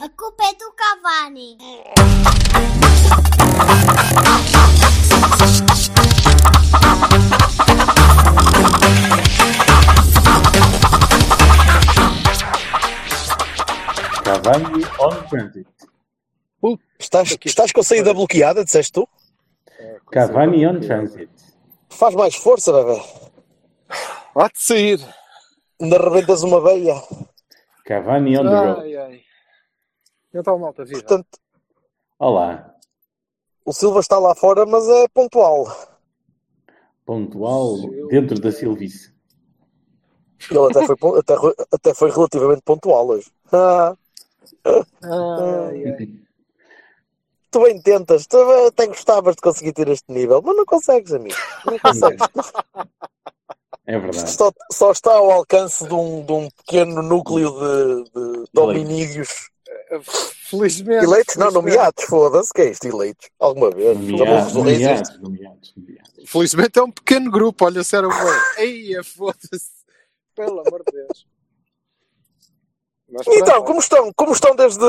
A culpa é do Cavani. Cavani on transit. Estás com a saída bloqueada, disseste tu? Cavani on transit. Faz mais força, bebê. Há de sair. Ainda arrebentas uma veia. Cavani on the road. Então, malta, viva. Portanto, olá. O Silva está lá fora, mas é pontual. Pontual dentro da Silvice. Ele até foi relativamente pontual hoje. Tu bem tentas, tu até gostavas de conseguir ter este nível, mas não consegues, amigo. Não consegues. É verdade. Só está ao alcance de um pequeno núcleo de hominídeos. Felizmente. Eleitos? Não, nomeados, foda-se, que é isto, eleitos. Alguma vez. Nomeados. Felizmente é um pequeno grupo, olha, sério. Eia, foda-se. Pelo amor de Deus. Então, como estão desde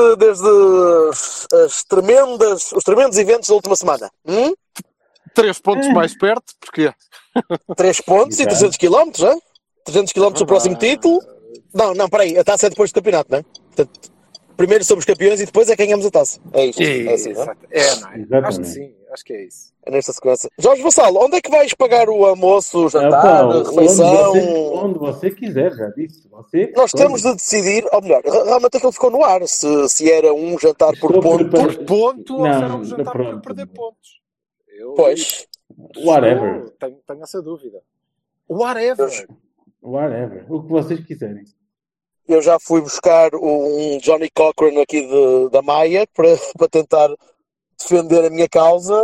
os tremendos eventos da última semana? 3 pontos mais perto, porquê? 3 pontos e 300 quilómetros, não é? 300 quilómetros o próximo título. Não, peraí, a taça é depois do campeonato, não é? Portanto, primeiro somos campeões e depois é que ganhamos a taça. É isto. Sim, é assim, não é? Exatamente. Acho que sim, acho que é isso. É nesta sequência. Jorge Vassalo, onde é que vais pagar o almoço, o jantar, a refeição? Onde você quiser, já disse. Nós temos de decidir, ou melhor, realmente aquilo ficou no ar, se era um jantar por ponto. Por ponto, ou se era um jantar para perder pontos. Pois. Whatever. Tenho essa dúvida. Whatever. O que vocês quiserem. Eu já fui buscar um Johnny Cochran aqui da Maia para tentar defender a minha causa.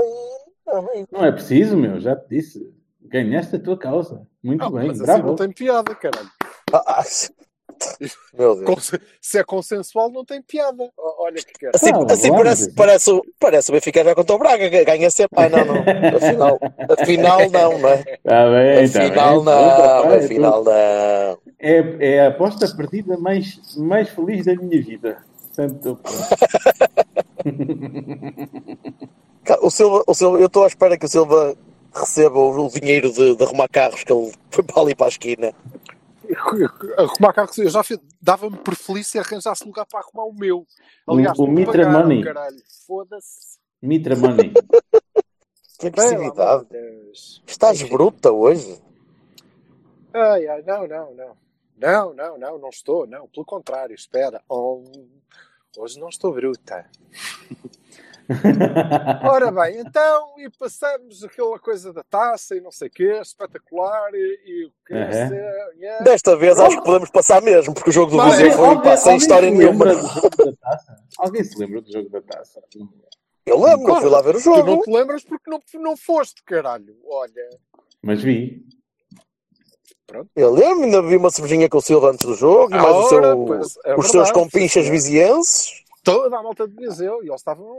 Não é preciso, meu, já te disse. Ganhaste a tua causa. Muito bem, mas bravo. Assim não tem piada, caralho. Meu Deus. Se é consensual, não tem piada. Olha que cara. Assim parece o Benfica já contra o Braga. Ganha sempre. Ai, não. Afinal não é? Afinal não. É a aposta perdida mais feliz da minha vida. Portanto, o Silva, eu estou à espera que o Silva receba o dinheiro de arrumar carros que ele foi para ali para a esquina. Arrumar carros, eu já dava-me por feliz se arranjasse lugar para arrumar o meu. Aliás, o Mitra pagaram, Money. Caralho, foda-se. Mitra Money. Que agressividade. Estás bruta hoje. Ai, não estou, não. Pelo contrário, espera. Hoje não estou bruta. Ora bem, então, e passamos aquela coisa da taça e não sei o quê, espetacular, e o que é ser, yeah. Desta vez acho que podemos passar mesmo, porque o jogo do Viseu foi sem história nenhuma. Alguém se lembra do jogo da taça? Eu lembro, eu fui lá ver o jogo. Tu não te lembras porque não foste, caralho, olha. Mas vi. Pronto. Eu lembro, ainda vi uma cervejinha com o Silva antes do jogo, mais os seus compinchas vizienses. Toda a malta de Viseu, e eles estavam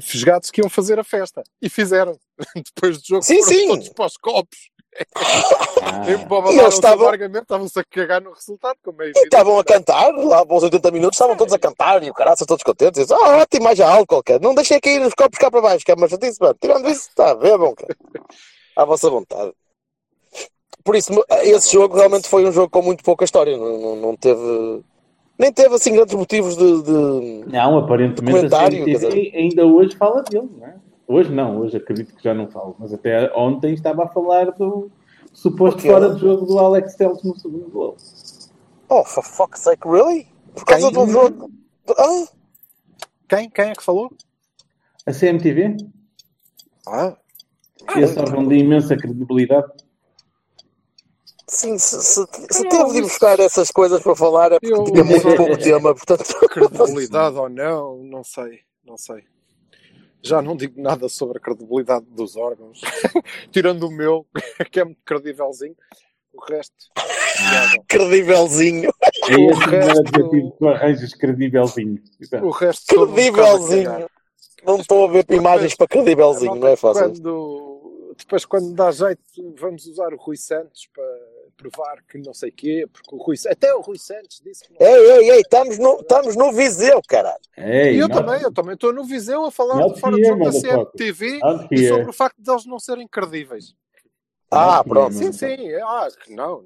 fisgados que iam fazer a festa. E fizeram. Depois do jogo, foram todos para os copos. E eles estavam-se a cagar no resultado. Como é, e estavam a cantar, lá para os 80 minutos, estavam todos a cantar, e o caraças todos contentes. E disse, ótimo, mais álcool, cara. Não deixei cair os copos cá para baixo, cara. Mas eu disse, mano, tirando isso, está a ver, bom, cara. À vossa vontade. Por isso, esse jogo realmente foi um jogo com muito pouca história. Não teve... Nem teve assim grandes motivos de não, aparentemente de a CMTV ainda hoje fala dele, não é? Hoje acredito que já não falo, mas até ontem estava a falar do suposto fora de jogo do Alex Telles no segundo gol. Oh, for fuck's sake, really? Por causa do jogo... Ah? Quem é que falou? A CMTV? Eles estavam de imensa credibilidade. Sim, se teve de buscar essas coisas para falar é porque tinha muito pouco tema, portanto... Credibilidade ou não sei. já não digo nada sobre a credibilidade dos órgãos, tirando o meu, que é muito credívelzinho. O resto... Credívelzinho! É o resto... Tu arranjas credívelzinho. O resto... Credívelzinho! Não estou a ver imagens para credívelzinho, não é fácil. Depois, quando dá jeito, vamos usar o Rui Santos para provar que não sei o quê, porque o Rui Santos... Até o Rui Santos disse... Que não... Ei, estamos no Viseu, caralho! Ei, eu também estou no Viseu a falar de fora do jogo da CMTV e sobre o facto de eles não serem credíveis. Ah, pronto. Sim.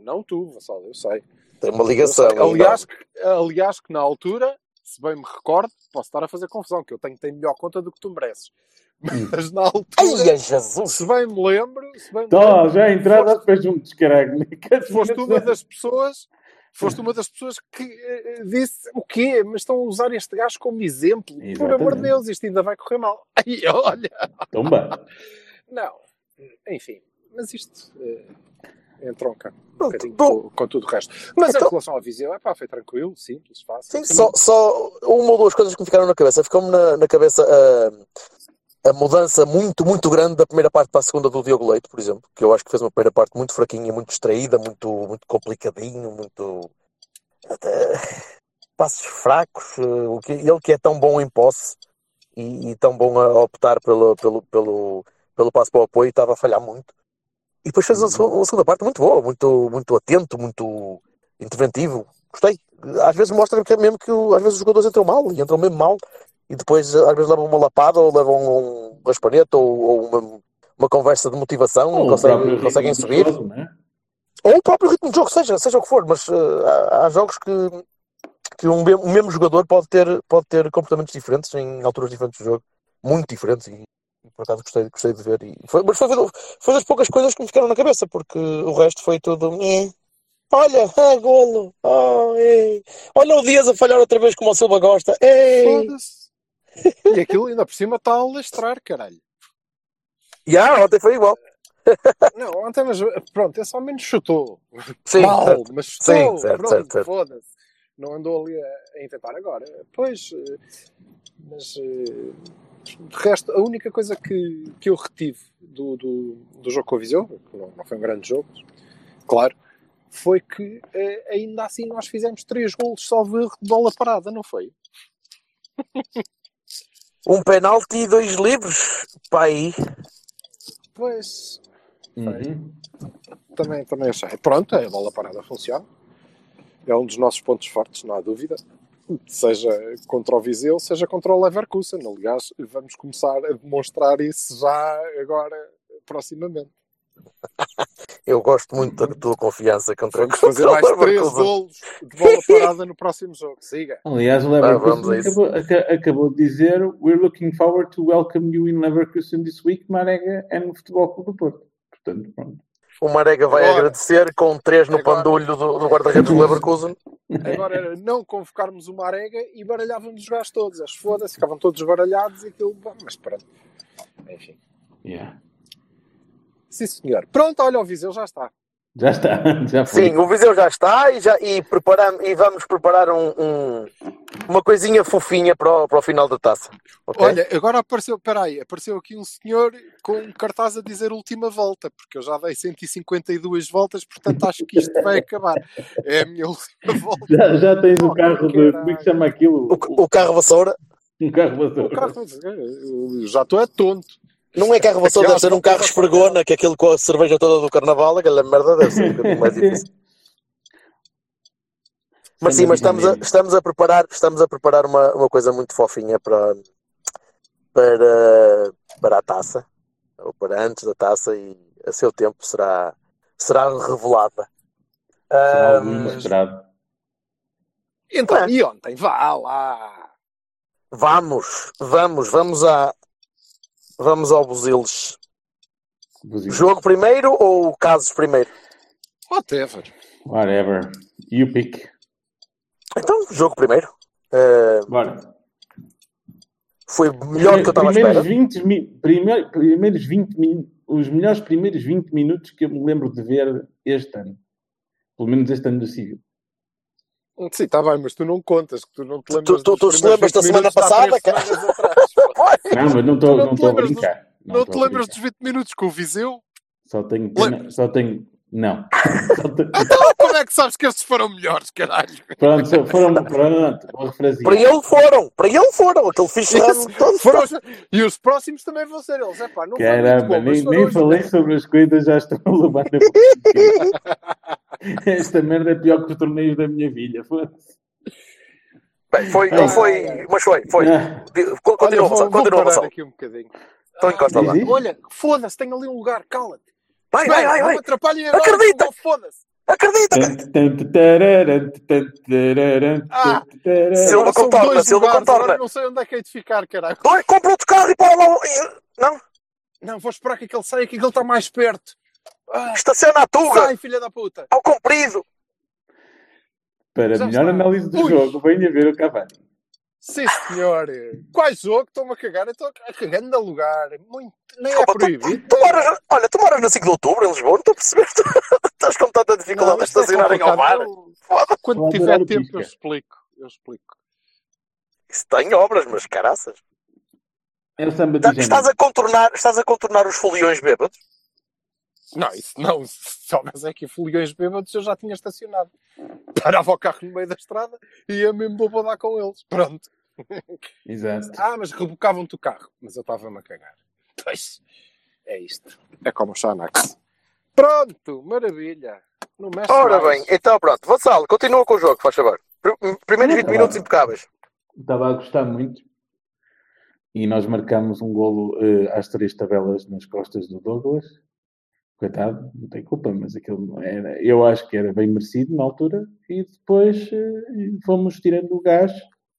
Não tu, Vassal, eu sei. Tem uma ligação. Aliás, que na altura, se bem me recordo, posso estar a fazer confusão, que eu tenho melhor conta do que tu mereces. Mas na altura... Ai, Jesus! Se bem me lembro... Já entrada depois de um descarrego. Foste uma das pessoas que disse o quê? Mas estão a usar este gajo como exemplo. Exatamente. Por amor de Deus, isto ainda vai correr mal. Ai, olha! Tomba! Não, enfim... Mas isto entronca um bocadinho com tudo o resto. Mas então, em relação à Viseu, foi tranquilo, simples, fácil. Sim, só uma ou duas coisas que me ficaram na cabeça. Ficou-me na cabeça a mudança muito, muito grande da primeira parte para a segunda do Diogo Leite, por exemplo, que eu acho que fez uma primeira parte muito fraquinha, muito distraída, muito, muito complicadinho, muito... Até, passos fracos. Ele que é tão bom em posse e tão bom a optar pelo passo para o apoio, estava a falhar muito. E depois fez uma segunda parte muito boa, muito, muito atento, muito interventivo. Gostei. Às vezes mostra que é mesmo que às vezes os jogadores entram mal, e entram mesmo mal, e depois às vezes levam uma lapada, ou levam um raspanete, ou uma conversa de motivação, ou conseguem subir. Jogo, né? Ou o próprio ritmo de jogo, seja o que for, mas há jogos que um mesmo jogador pode ter comportamentos diferentes, em alturas diferentes do jogo, muito diferentes, e por acaso gostei de ver, mas foi das poucas coisas que me ficaram na cabeça, porque o resto foi tudo olha, golo, olha o Dias a falhar outra vez como o Silva gosta, foda-se. E aquilo ainda por cima está a lastrar, caralho. Ontem foi igual. Não, ontem, mas pronto, esse ao menos chutou. Sim, mal, certo. Mas chutou. Sim, certo, pronto, certo. Foda-se, não andou ali a inventar agora, pois, mas... De resto, a única coisa que eu retive do jogo com o Viseu, que não foi um grande jogo, claro, foi que ainda assim nós fizemos 3 golos só de bola parada, não foi? Um penalti e 2 livres, pai. Pois. Também achei. Pronto, a bola parada funciona. É um dos nossos pontos fortes, não há dúvida. Seja contra o Viseu, seja contra o Leverkusen. Aliás, vamos começar a demonstrar isso já agora, proximamente. Eu gosto muito da tua confiança contra o Leverkusen. Vamos fazer mais 3 golos de bola parada no próximo jogo. Siga. Aliás, o Leverkusen acabou de dizer: "We're looking forward to welcome you in Leverkusen this week, Marega, and Futebol Clube do Porto." Portanto, pronto. O Marega vai agradecer com 3 no pandulho do guarda-redes do Leverkusen. Agora era não convocarmos o Marega e baralhávamos os gajos todos. As foda-se, ficavam todos baralhados e aquilo... Mas pronto. Enfim. Yeah. Sim, senhor. Pronto, olha, o Viseu já está. Já está. Já foi. Sim, o Viseu já está e vamos preparar uma coisinha fofinha para o final da taça. Okay? Olha, agora apareceu aqui um senhor com um cartaz a dizer última volta, porque eu já dei 152 voltas, portanto acho que isto vai acabar. É a minha última volta. Já tens o carro do... Como é que chama aquilo? O carro vassoura. Um carro vassoura. Já estou é tonto. Não é carro vassoura, deve ser um carro esfregona, que é aquele com a cerveja toda do carnaval, aquela merda deve ser um bocadinho mais difícil. Mas sim, mas estamos a preparar uma coisa muito fofinha para a taça, ou para antes da taça, e a seu tempo será revelada. Então, e ontem? Vá lá! Vamos ao Buziles. Jogo primeiro ou casos primeiro? Whatever. You pick. Então, jogo primeiro. Bora. Foi melhor do que eu estava à espera. Os melhores primeiros 20 minutos que eu me lembro de ver este ano. Pelo menos este ano do Civil. Sim, está bem, mas tu não contas, que tu não te lembras. Tu se lembras da semana passada, cara? Não, mas não estou a brincar. Não te lembras dos 20 minutos com o Viseu? Só tenho. Não. Então, como é que sabes que estes foram melhores, caralho? Pronto, foram. Para ele foram. Aquele fixe todo foram. E os próximos também vão ser eles. Epá, não. Caramba, nem falei sobre as coisas, já estão a levar na... Esta merda é pior que os torneios da minha filha. Bem, foi. Continua, Gonçalo. Aqui um bocadinho. Então encosta lá. Olha, foda-se, tem ali um lugar, cala-te. Vai. Atrapalhem agora. Acredita! Foda-se! Acredita! Silva contorna. Não sei onde é que hei de ficar, caralho. Compra outro carro e põe lá. Não, vou esperar que aquele saia, que aquele está mais perto. Estaciona a Tuga! Sai, filha da puta! Ao comprido! Para a melhor análise do jogo, venha ver o Cavani. Sim, senhor. Quais jogo? Estou-me a cagar. Estou a cagando a lugar. Muito... Nem desculpa, é proibido. Tu moras no 5 de Outubro em Lisboa. Não estou a perceber. Estás com tanta dificuldade de estacionar em Alvar. Quando tiver tempo pisca. Eu explico. Isso tem obras, mas caraças. Estás a contornar os foliões bêbados? Não, isso não. Só mas é que foliões bêbados eu já tinha estacionado. Parava o carro no meio da estrada e ia mesmo bobadar com eles. Pronto. Exato. Mas rebocavam-te o carro. Mas eu estava-me a cagar. Pois, é isto. É como o Xanax. Pronto, maravilha. Não mexe Ora mais. Bem, então pronto. Vassalo, continua com o jogo, faz favor. Primeiros 20 minutos impecáveis. Estava a gostar muito. E nós marcamos um golo às 3 tabelas nas costas do Douglas. Coitado, não tem culpa, mas aquilo era, eu acho que era bem merecido na altura, e depois fomos tirando o gás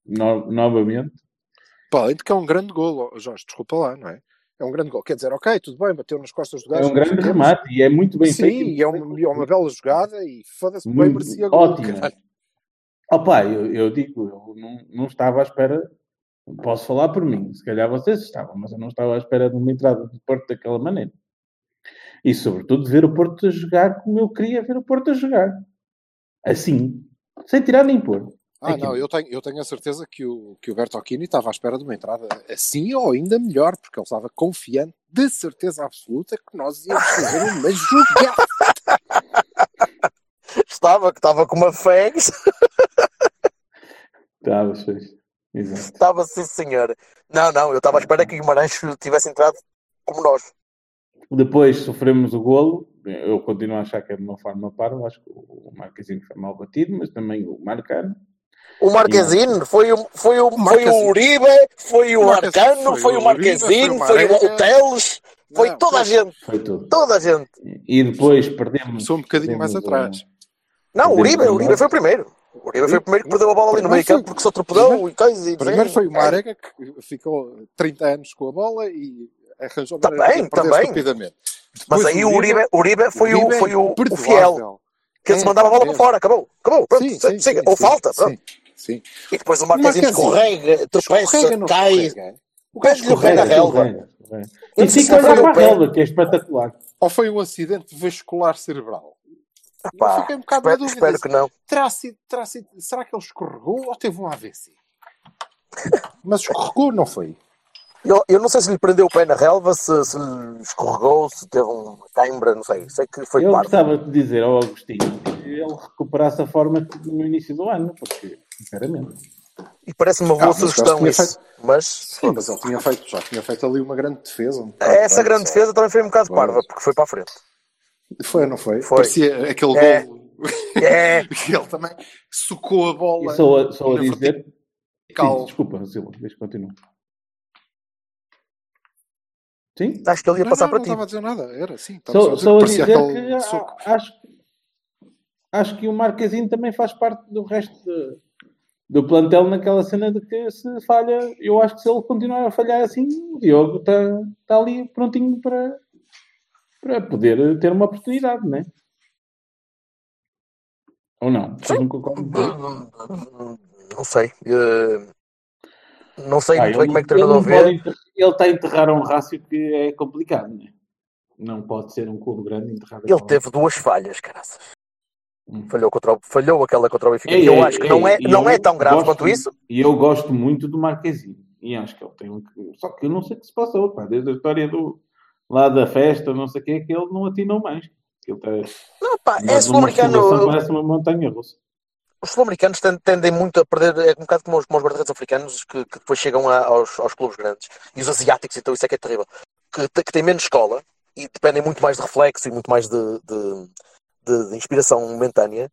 novamente. Pá, que é um grande golo, Jorge, desculpa lá, não é? É um grande golo, quer dizer, ok, tudo bem, bateu nas costas do gás. É um grande remate, e é muito bem feito. Sim, é uma bela jogada, e foda-se, muito bem merecia golo. Ótimo. Opa, eu digo, eu não estava à espera, posso falar por mim, se calhar vocês estavam, mas eu não estava à espera de uma entrada do Porto daquela maneira. E, sobretudo, ver o Porto a jogar como eu queria ver o Porto a jogar. Assim. Sem tirar nem pôr. Não. Eu tenho a certeza que o Bertocchini estava à espera de uma entrada assim ou ainda melhor, porque ele estava confiante, de certeza absoluta, que nós íamos fazer uma jogada. Estava com uma fé. Estava, sim. Exato. Estava, sim, senhor. Não. Eu estava à espera que o Guimarães tivesse entrado como nós. Depois sofremos o golo. Eu continuo a achar que é de uma forma parva. Acho que o Marchesín foi mal batido, mas também o Marcano. O Marchesín foi o Uribe, foi o Marcano, foi o Marchesín, foi o Teles, foi toda a gente. Foi tudo. Toda a gente. E depois perdemos. Sou um bocadinho mais atrás. Não, o Uribe foi o primeiro. O Uribe foi o primeiro que perdeu a bola ali no meio campo porque se atropelou e coisa. Primeiro foi o Marega, que ficou 30 anos com a bola e. Arranjou também. Estupidamente. Mas aí o Uribe foi o fiel. Que ele se mandava a bola para fora. Acabou. Pronto, sim, ou falta. Pronto. Sim. E depois o Marchesín escorrega, tropeça, cai. O gajo escorrega a relva. E fica a olhar para a relva, que é espetacular. Ou foi um acidente vascular cerebral? Eu fiquei um bocado na dúvida. Espero que não. Será que ele escorregou ou teve um AVC? Mas escorregou, não foi? Eu não sei se lhe prendeu o pé na relva, se lhe escorregou, se teve um cãibra, não sei. Sei que foi parvo. Eu gostava de dizer ao Agostinho que ele recuperasse a forma no início do ano, porque, sinceramente. E parece uma boa sugestão isso. Mas ele já tinha feito ali uma grande defesa. Grande defesa também foi um bocado parva, porque foi para a frente. Foi, não foi? Parecia aquele golo. Ele também socou a bola. E só a dizer... Sim, desculpa, Silva, deixa que continue. Sim? Acho que ele ia passar para ti. Não estava a dizer nada, era assim. Só a dizer que acho que o Marchesín também faz parte do resto do plantel naquela cena de que se falha. Eu acho que se ele continuar a falhar assim, o Diogo está ali prontinho para poder ter uma oportunidade, não é? Ou não? Não sei. Não sei muito bem como é que o treinador vê. Ele está a enterrar um rácio que é complicado, não é? Não pode ser um clube grande enterrado. Ele teve duas falhas, caraças. Falhou aquela contra o Benfica, que eu acho que não é tão grave quanto isso. E eu gosto muito do Marchesín. E acho que ele tem um... Só que eu não sei o que se passou, pá. Desde a história do... lá da festa, não sei o que ele não atinou mais. Ele tá... Não, pá, é sul-americano... Parece uma montanha russa. Os sul-americanos tendem muito a perder, é um bocado como os guarda-redes africanos que depois chegam aos clubes grandes. E os asiáticos, então isso é que é terrível. Que têm menos escola e dependem muito mais de reflexo e muito mais de inspiração momentânea.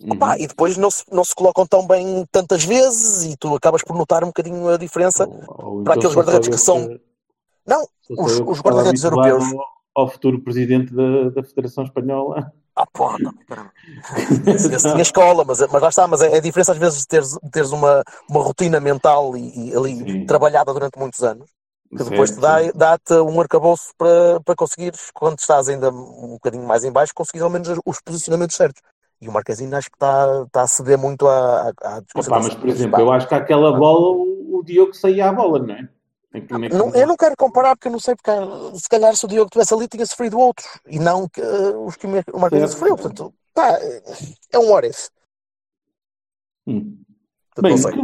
Uhum. Opa, e depois não se colocam tão bem tantas vezes e tu acabas por notar um bocadinho a diferença ou para então aqueles guarda-redes que são... Não, os guarda-redes europeus... Ao futuro presidente da Federação Espanhola... Ah, pô, não, pera. Tinha escola, mas lá está, mas é a diferença às vezes de teres uma rotina mental e ali Sim. trabalhada durante muitos anos, que certo, depois te dá-te um arcabouço para conseguires, quando estás ainda um bocadinho mais em baixo, conseguir ao menos os posicionamentos certos. E o Marchesín acho que está a ceder muito à desconcentração. Mas, por exemplo, eu acho que aquela bola, o Diogo saía à bola, não é? Eu não quero comparar porque eu não sei, porque se calhar se o Diogo estivesse ali tinha sofrido outros e não os que o Marchesín sofreu. Portanto, pá, é um Ores. Bem,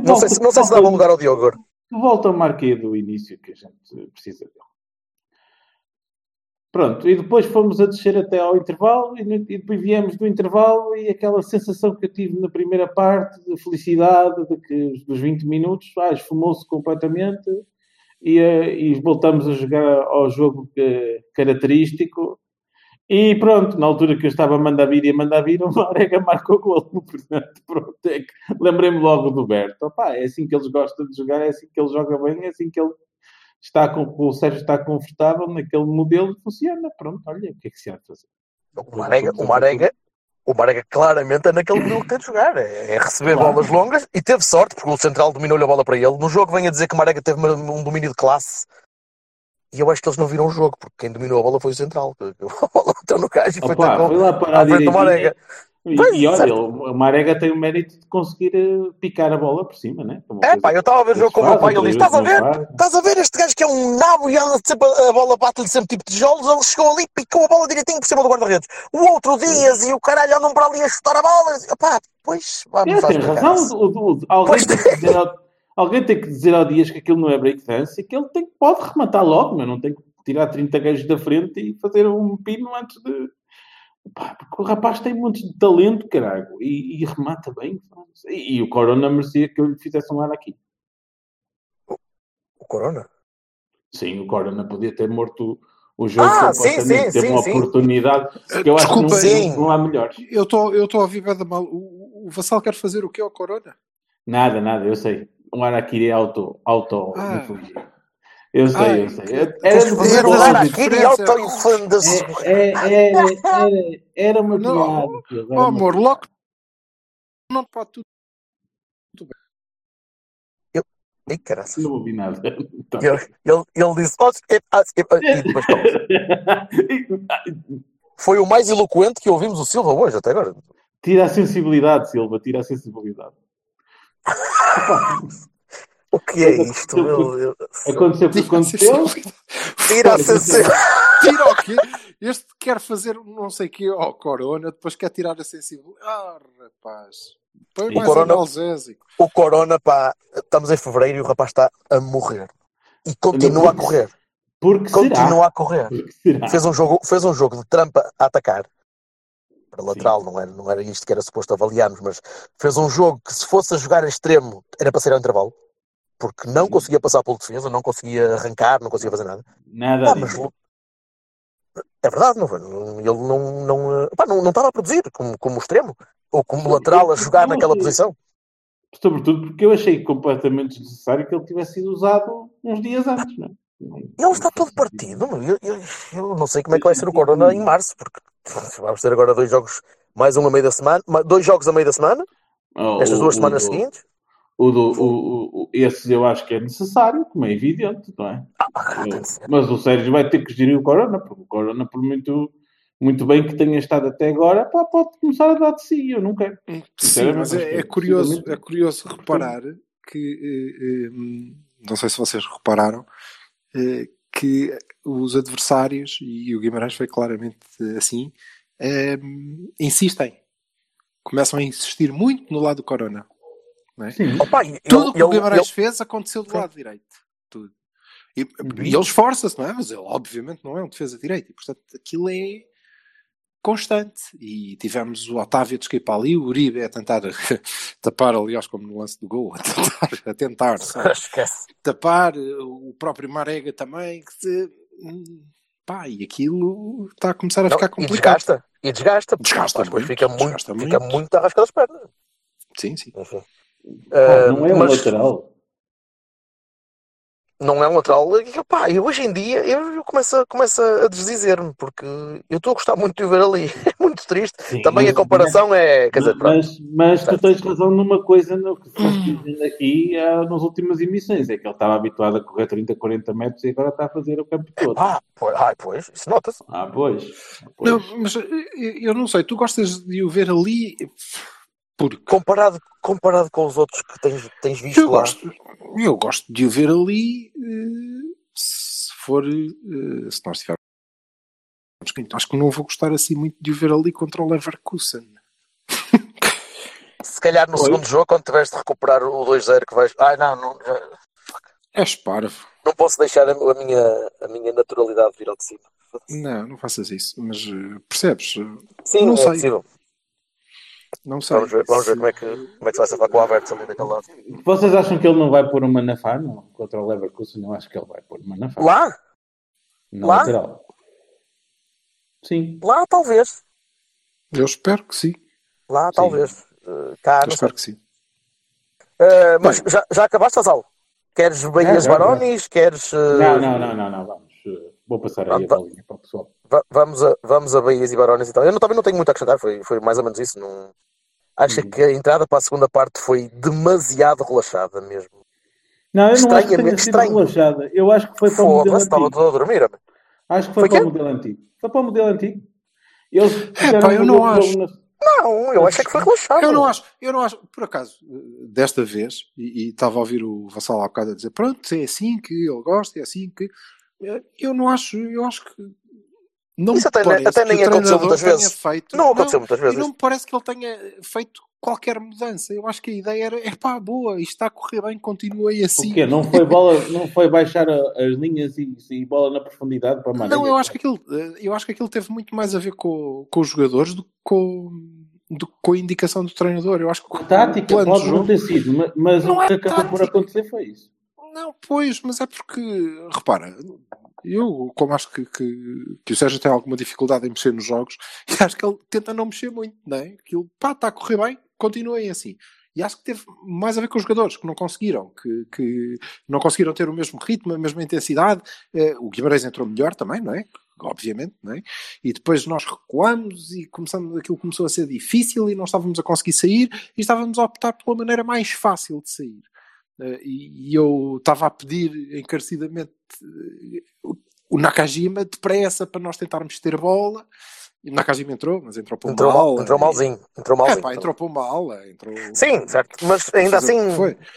não sei se dá bom lugar ao Diogo agora. Volta ao Marquês do início que a gente precisa dele. Pronto, e depois fomos a descer até ao intervalo e depois viemos do intervalo e aquela sensação que eu tive na primeira parte de felicidade de que dos 20 minutos, esfumou-se completamente. E voltamos a jogar ao jogo característico e pronto, na altura que eu estava a mandar vir, o Marega marcou o golo, portanto, pronto, lembrei-me logo do Berto. Opá, é assim que eles gostam de jogar, é assim que ele joga bem, é assim que ele está o Sérgio está confortável naquele modelo e funciona, pronto, olha, o que é que se há de fazer? O Marega claramente é naquele modelo que tem de jogar, é receber bolas longas e teve sorte, porque o central dominou-lhe a bola para ele. No jogo vem a dizer que o Marega teve um domínio de classe e eu acho que eles não viram o jogo, porque quem dominou a bola foi o central. A bola bateu no caixa e foi à frente do Marega. E olha, o Marega tem o mérito de conseguir picar a bola por cima, não é? É pá, eu estava a ver o jogo com o meu pai e ele disse, estás a ver este gajo que é um nabo e anda sempre, a bola bate-lhe sempre tipo de tijolos, ele chegou ali e picou a bola direitinho por cima do guarda-redes. O outro Dias e o caralho andam para ali a chutar a bola. Pá, pois... Tem razão, alguém tem que dizer ao Dias que aquilo não é break dance e que ele pode rematar logo, mas não tem que tirar 30 gajos da frente e fazer um pino antes de... Porque o rapaz tem um monte de talento, caralho, e remata bem. E o Corona merecia que eu lhe fizesse um ar aqui. O Corona? Sim, o Corona podia ter morto o jogo. Sim, oportunidade. Que eu desculpa, acho que não há melhores. Eu estou a ouvir bem mal. O Vassal quer fazer o que ao Corona? Nada, eu sei. Um araquiri auto Eu sei. Era um araquiri auto-infundas. Era uma piada. Oh, amor, logo não pode tudo bem. Ei, caralho. Não ouvi nada. Então. Ele disse... E depois foi o mais eloquente que ouvimos o Silva hoje, até agora. Tira a sensibilidade, Silva. Tira a sensibilidade. O que é isto? Aconteceu o que aconteceu. Tira o quê? Este quer fazer não sei o quê ao Corona, depois quer tirar a sensibilidade. Ah, rapaz. Põe mais analgésico. O Corona, pá, estamos em fevereiro e o rapaz está a morrer. E continua a correr. Porque continua será? A correr. Fez um jogo de trampa a atacar. Para lateral, não era isto que era suposto avaliarmos, mas fez um jogo que se fosse a jogar a extremo, era para sair ao intervalo. Porque não conseguia passar pelo defesa, não conseguia arrancar, não conseguia fazer nada. Mas é verdade, não foi? Ele não estava a produzir como extremo, ou como lateral a jogar naquela posição. Sobretudo porque eu achei completamente desnecessário que ele tivesse sido usado uns dias antes, não é? Ele está todo partido, eu não sei como é que vai ser o Corona em março, porque vamos ter agora 2 jogos, mais um a meio da semana, 2 jogos a meio da semana, estas 2 semanas seguintes. Esse eu acho que é necessário, como é evidente, não é? Mas o Sérgio vai ter que gerir o Corona, porque o Corona, por muito bem que tenha estado até agora, pá, pode começar a dar de si, eu não quero. Sim, mas é curioso reparar que, não sei se vocês repararam, que os adversários, e o Guimarães foi claramente assim, insistem. começam a insistir muito no lado do Corona. Não é? Sim. Opa, tudo o que o Guimarães fez aconteceu do lado direito. Tudo. E ele esforça-se, não é? Mas ele obviamente não é um defesa direito. E, portanto, aquilo é constante. E tivemos o Otávio a escapar ali, o Uribe a tentar tapar, aliás, como no lance do gol, a tentar tapar, o próprio Marega também. Pá, e aquilo está a começar a ficar complicado. E desgasta. Depois muito, fica muito à rasca das pernas. Sim, sim. Não é um lateral. Não é um lateral. E, pá, eu hoje em dia eu começo a desdizer-me, porque eu estou a gostar muito de o ver ali. É muito triste. Sim, também a comparação é... Quer dizer, mas tu tens razão numa coisa no que se está dizendo aqui nas últimas emissões. É que ele estava habituado a correr 30, 40 metros e agora está a fazer o campo todo. Pois. Isso nota-se. Pois. Não, mas eu não sei. Tu gostas de o ver ali... Porque... Comparado com os outros que tens visto eu lá. Eu gosto de o ver ali se nós tivermos. Acho que não vou gostar assim muito de o ver ali contra o Leverkusen. Se calhar no segundo jogo, quando tiveres de recuperar o 2-0 que vais... É esparvo. Não posso deixar a minha naturalidade vir ao de cima. Não faças isso. Mas percebes? Sim, não é possível. Não sei. Vamos ver como é que vai safar com o Alberto ali daquele lado. Vocês acham que ele não vai pôr o Manafá? Não, contra o Leverkusen, não acho que ele vai pôr o Manafá. Lá? Na lateral. Sim. Lá, talvez. Eu espero que sim. Lá, talvez. Eu espero que sim. Mas já acabaste, Azal? Queres Bahias Barones? Queres... Não. Vamos. Vou passar aí a bolinha para o pessoal. Vamos a Bahias e Barones e tal. Eu também não tenho muito a acrescentar, foi mais ou menos isso. Não... Acho que a entrada para a segunda parte foi demasiado relaxada mesmo. Não, eu não acho que tenha sido relaxada. Eu acho que foi para o modelo antigo. Estava todo a dormir. Acho que foi para o modelo antigo. Foi para o modelo antigo. Eu não acho. Não, eu acho que foi relaxado. Eu não acho. Por acaso, desta vez, e estava a ouvir o Vassal há bocado a dizer, pronto, é assim que ele gosta, é assim que... Eu não acho, eu acho que não. Isso até nem aconteceu muitas vezes. E não me parece que ele tenha feito qualquer mudança. Eu acho que a ideia era, boa, isto está a correr bem, continuei assim. O quê? Não foi baixar as linhas e bola na profundidade para mais. Não, eu acho que aquilo teve muito mais a ver com os jogadores do que com a indicação do treinador. Eu acho que tática pode não ter sido, mas o que acabou por acontecer foi isso. Não, pois, mas é porque, repara, eu como acho que o Sérgio tem alguma dificuldade em mexer nos jogos, e acho que ele tenta não mexer muito, não é? Aquilo, está a correr bem, continuem assim. E acho que teve mais a ver com os jogadores, que não conseguiram, que não conseguiram ter o mesmo ritmo, a mesma intensidade. O Guimarães entrou melhor também, não é? Obviamente, não é? E depois nós recuamos e aquilo começou a ser difícil e não estávamos a conseguir sair e estávamos a optar pela maneira mais fácil de sair. E eu estava a pedir encarecidamente o Nakajima depressa para nós tentarmos ter bola. E o Nakajima entrou, mas entrou para uma aula. Entrou malzinho. Entrou para uma aula. Sim, certo. Mas ainda assim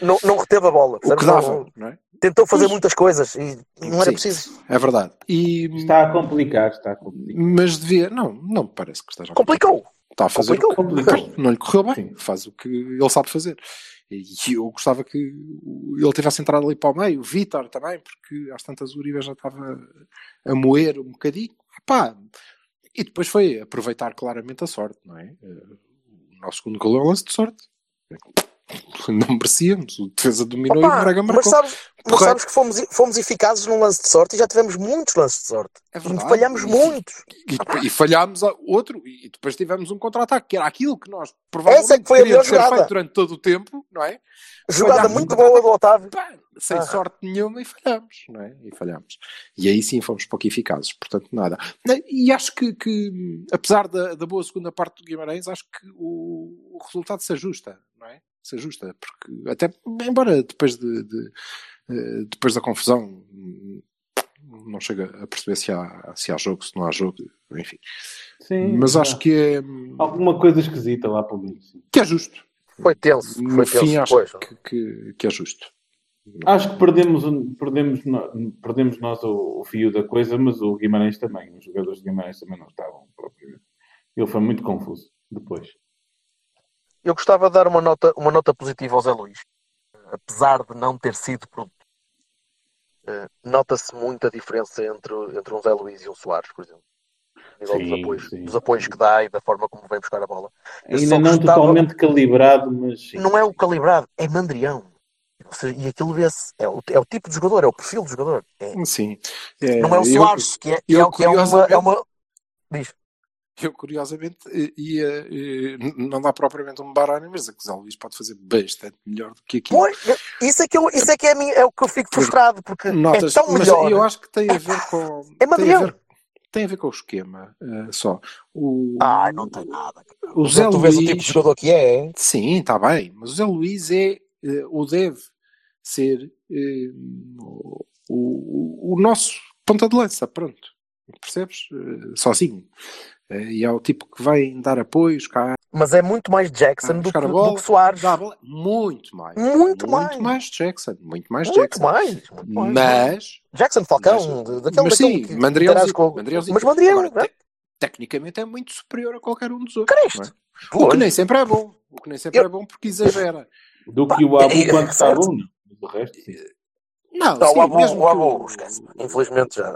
não reteve a bola. O que dava, não é? Tentou fazer muitas coisas e não era preciso. É verdade. Está a complicar. Mas devia... Não me parece que esteja a complicar. Complicou. Está a fazer complicou. Não lhe correu bem. Sim. Faz o que ele sabe fazer. E eu gostava que ele tivesse entrado ali para o meio, o Vítor também, porque às tantas o Uribe já estava a moer um bocadinho. E depois foi aproveitar claramente a sorte, não é? O nosso segundo gol é um lance de sorte. Não merecíamos, o defesa dominou e o Braga marcou. Mas sabes que fomos eficazes num lance de sorte e já tivemos muitos lances de sorte. É verdade. Falhámos muitos. E falhámos outro e depois tivemos um contra-ataque, que era aquilo que nós provavelmente queríamos ter feito durante todo o tempo, não é? Jogada muito boa do Otávio. Sem sorte nenhuma e falhámos, não é? E aí sim fomos pouco eficazes, portanto nada. E acho que apesar da boa segunda parte do Guimarães, acho que o resultado se ajusta, não é? Se ajusta, porque até embora depois da confusão não chega a perceber se há jogo, se não há jogo, enfim. Sim, mas acho que é alguma coisa esquisita lá para mim. Que é justo. Foi tenso. No fim acho que é justo. Acho que perdemos nós o fio da coisa, mas o Guimarães também. Os jogadores de Guimarães também não estavam propriamente. Ele foi muito confuso depois. Eu gostava de dar uma nota positiva ao Zé Luís, apesar de não ter sido produtivo. Nota-se muito a diferença entre um Zé Luís e um Soares, por exemplo. Dos apoios que dá e da forma como vem buscar a bola. Ainda não totalmente calibrado, mas... Sim. Não é o calibrado, é mandrião. Ou seja, e aquilo vê-se, é o tipo de jogador, é o perfil de jogador. Não é o Soares, que é uma... Diz. Eu, curiosamente, não dá propriamente um baralho, mas a Zé Luís pode fazer bastante melhor do que aquilo. Isso é o que eu fico frustrado, porque notas, é tão melhor. Mas eu acho que tem a ver com... É madrião. Tem a ver com o esquema, só. Não tem nada. O Zé Luís... Tu vês o tipo de jogador que é, hein? Sim, está bem. Mas o Zé Luís é, ou deve ser, o nosso ponta de lança, pronto. Percebes? Sozinho. E é o tipo que vai dar apoios, cá. Mas é muito mais Jackson do que Soares. Muito mais Jackson. Mas... Jackson Falcão, daquele mandriãozinho. Mas mandrião, tecnicamente é muito superior a qualquer um dos outros. É? O que nem sempre é bom. O que nem sempre é bom porque exagera. Do que o Abu quando está bom. Do resto, sim. Não, o Abu, esquece. Infelizmente já.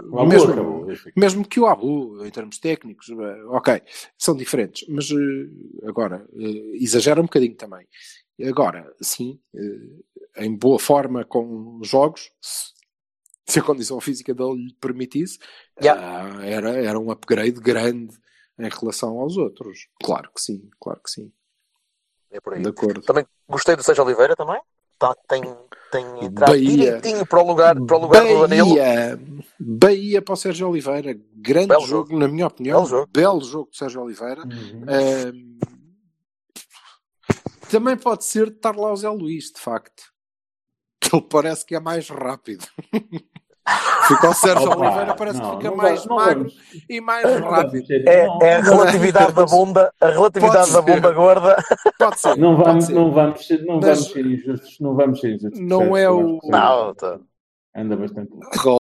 Mesmo que o Abu, em termos técnicos, ok, são diferentes, mas agora, exagera um bocadinho também. Agora, sim, em boa forma com jogos, se a condição física dele lhe permitisse, era um upgrade grande em relação aos outros. Claro que sim. É por aí. De acordo. Também gostei do Sérgio Oliveira também. Tem entrado direitinho para o lugar do Danilo. Bahia para o Sérgio Oliveira. Grande jogo, na minha opinião. Belo jogo do Sérgio Oliveira. Também pode ser de estar lá o Zé Luís, de facto. Ele parece que é mais rápido. Fica o Sérgio Oliveira, parece que fica mais magro e mais rápido. É a relatividade da bunda, gorda. Pode ser. Não vamos ser injustos. Anda bastante bom.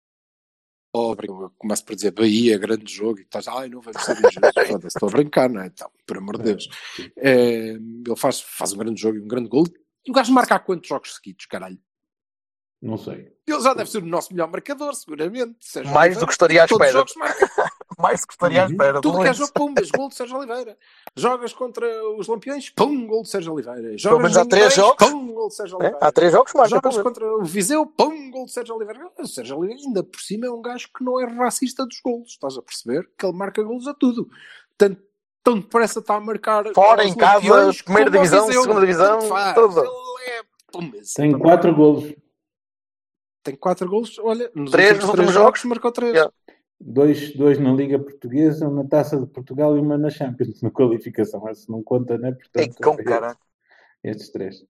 Eu começo por dizer Bahia, grande jogo, e estás, não vamos ser injustos. Estou a brincar, não é? Então, por amor de Deus. Ele faz um grande jogo e um grande gol. E o gajo marca há quantos jogos seguidos, caralho? Não sei. Ele já deve ser o nosso melhor marcador, seguramente. Mais do que estaria à espera. Tudo que é jogo, pum, gol de Sérgio Oliveira. Jogas contra os Lampiões, pum, gol de Sérgio Oliveira. Jogas há 3 jogos, pum, gol de Sérgio Oliveira. Há 3 jogos, mas jogas contra o Viseu, pum, gol de Sérgio Oliveira. O Sérgio Oliveira, ainda por cima, é um gajo que não é racista dos golos. Estás a perceber? Que ele marca golos a tudo. Tanto depressa está a marcar... Fora, em casa, primeira divisão, segunda divisão, tudo. Tem 4 golos. Tem 4 golos, olha, nos 3 últimos jogos marcou 3. Yeah. 2 na Liga Portuguesa, uma na Taça de Portugal e uma na Champions, na qualificação. Isso não conta, né? Portanto, caralho. Estes 3.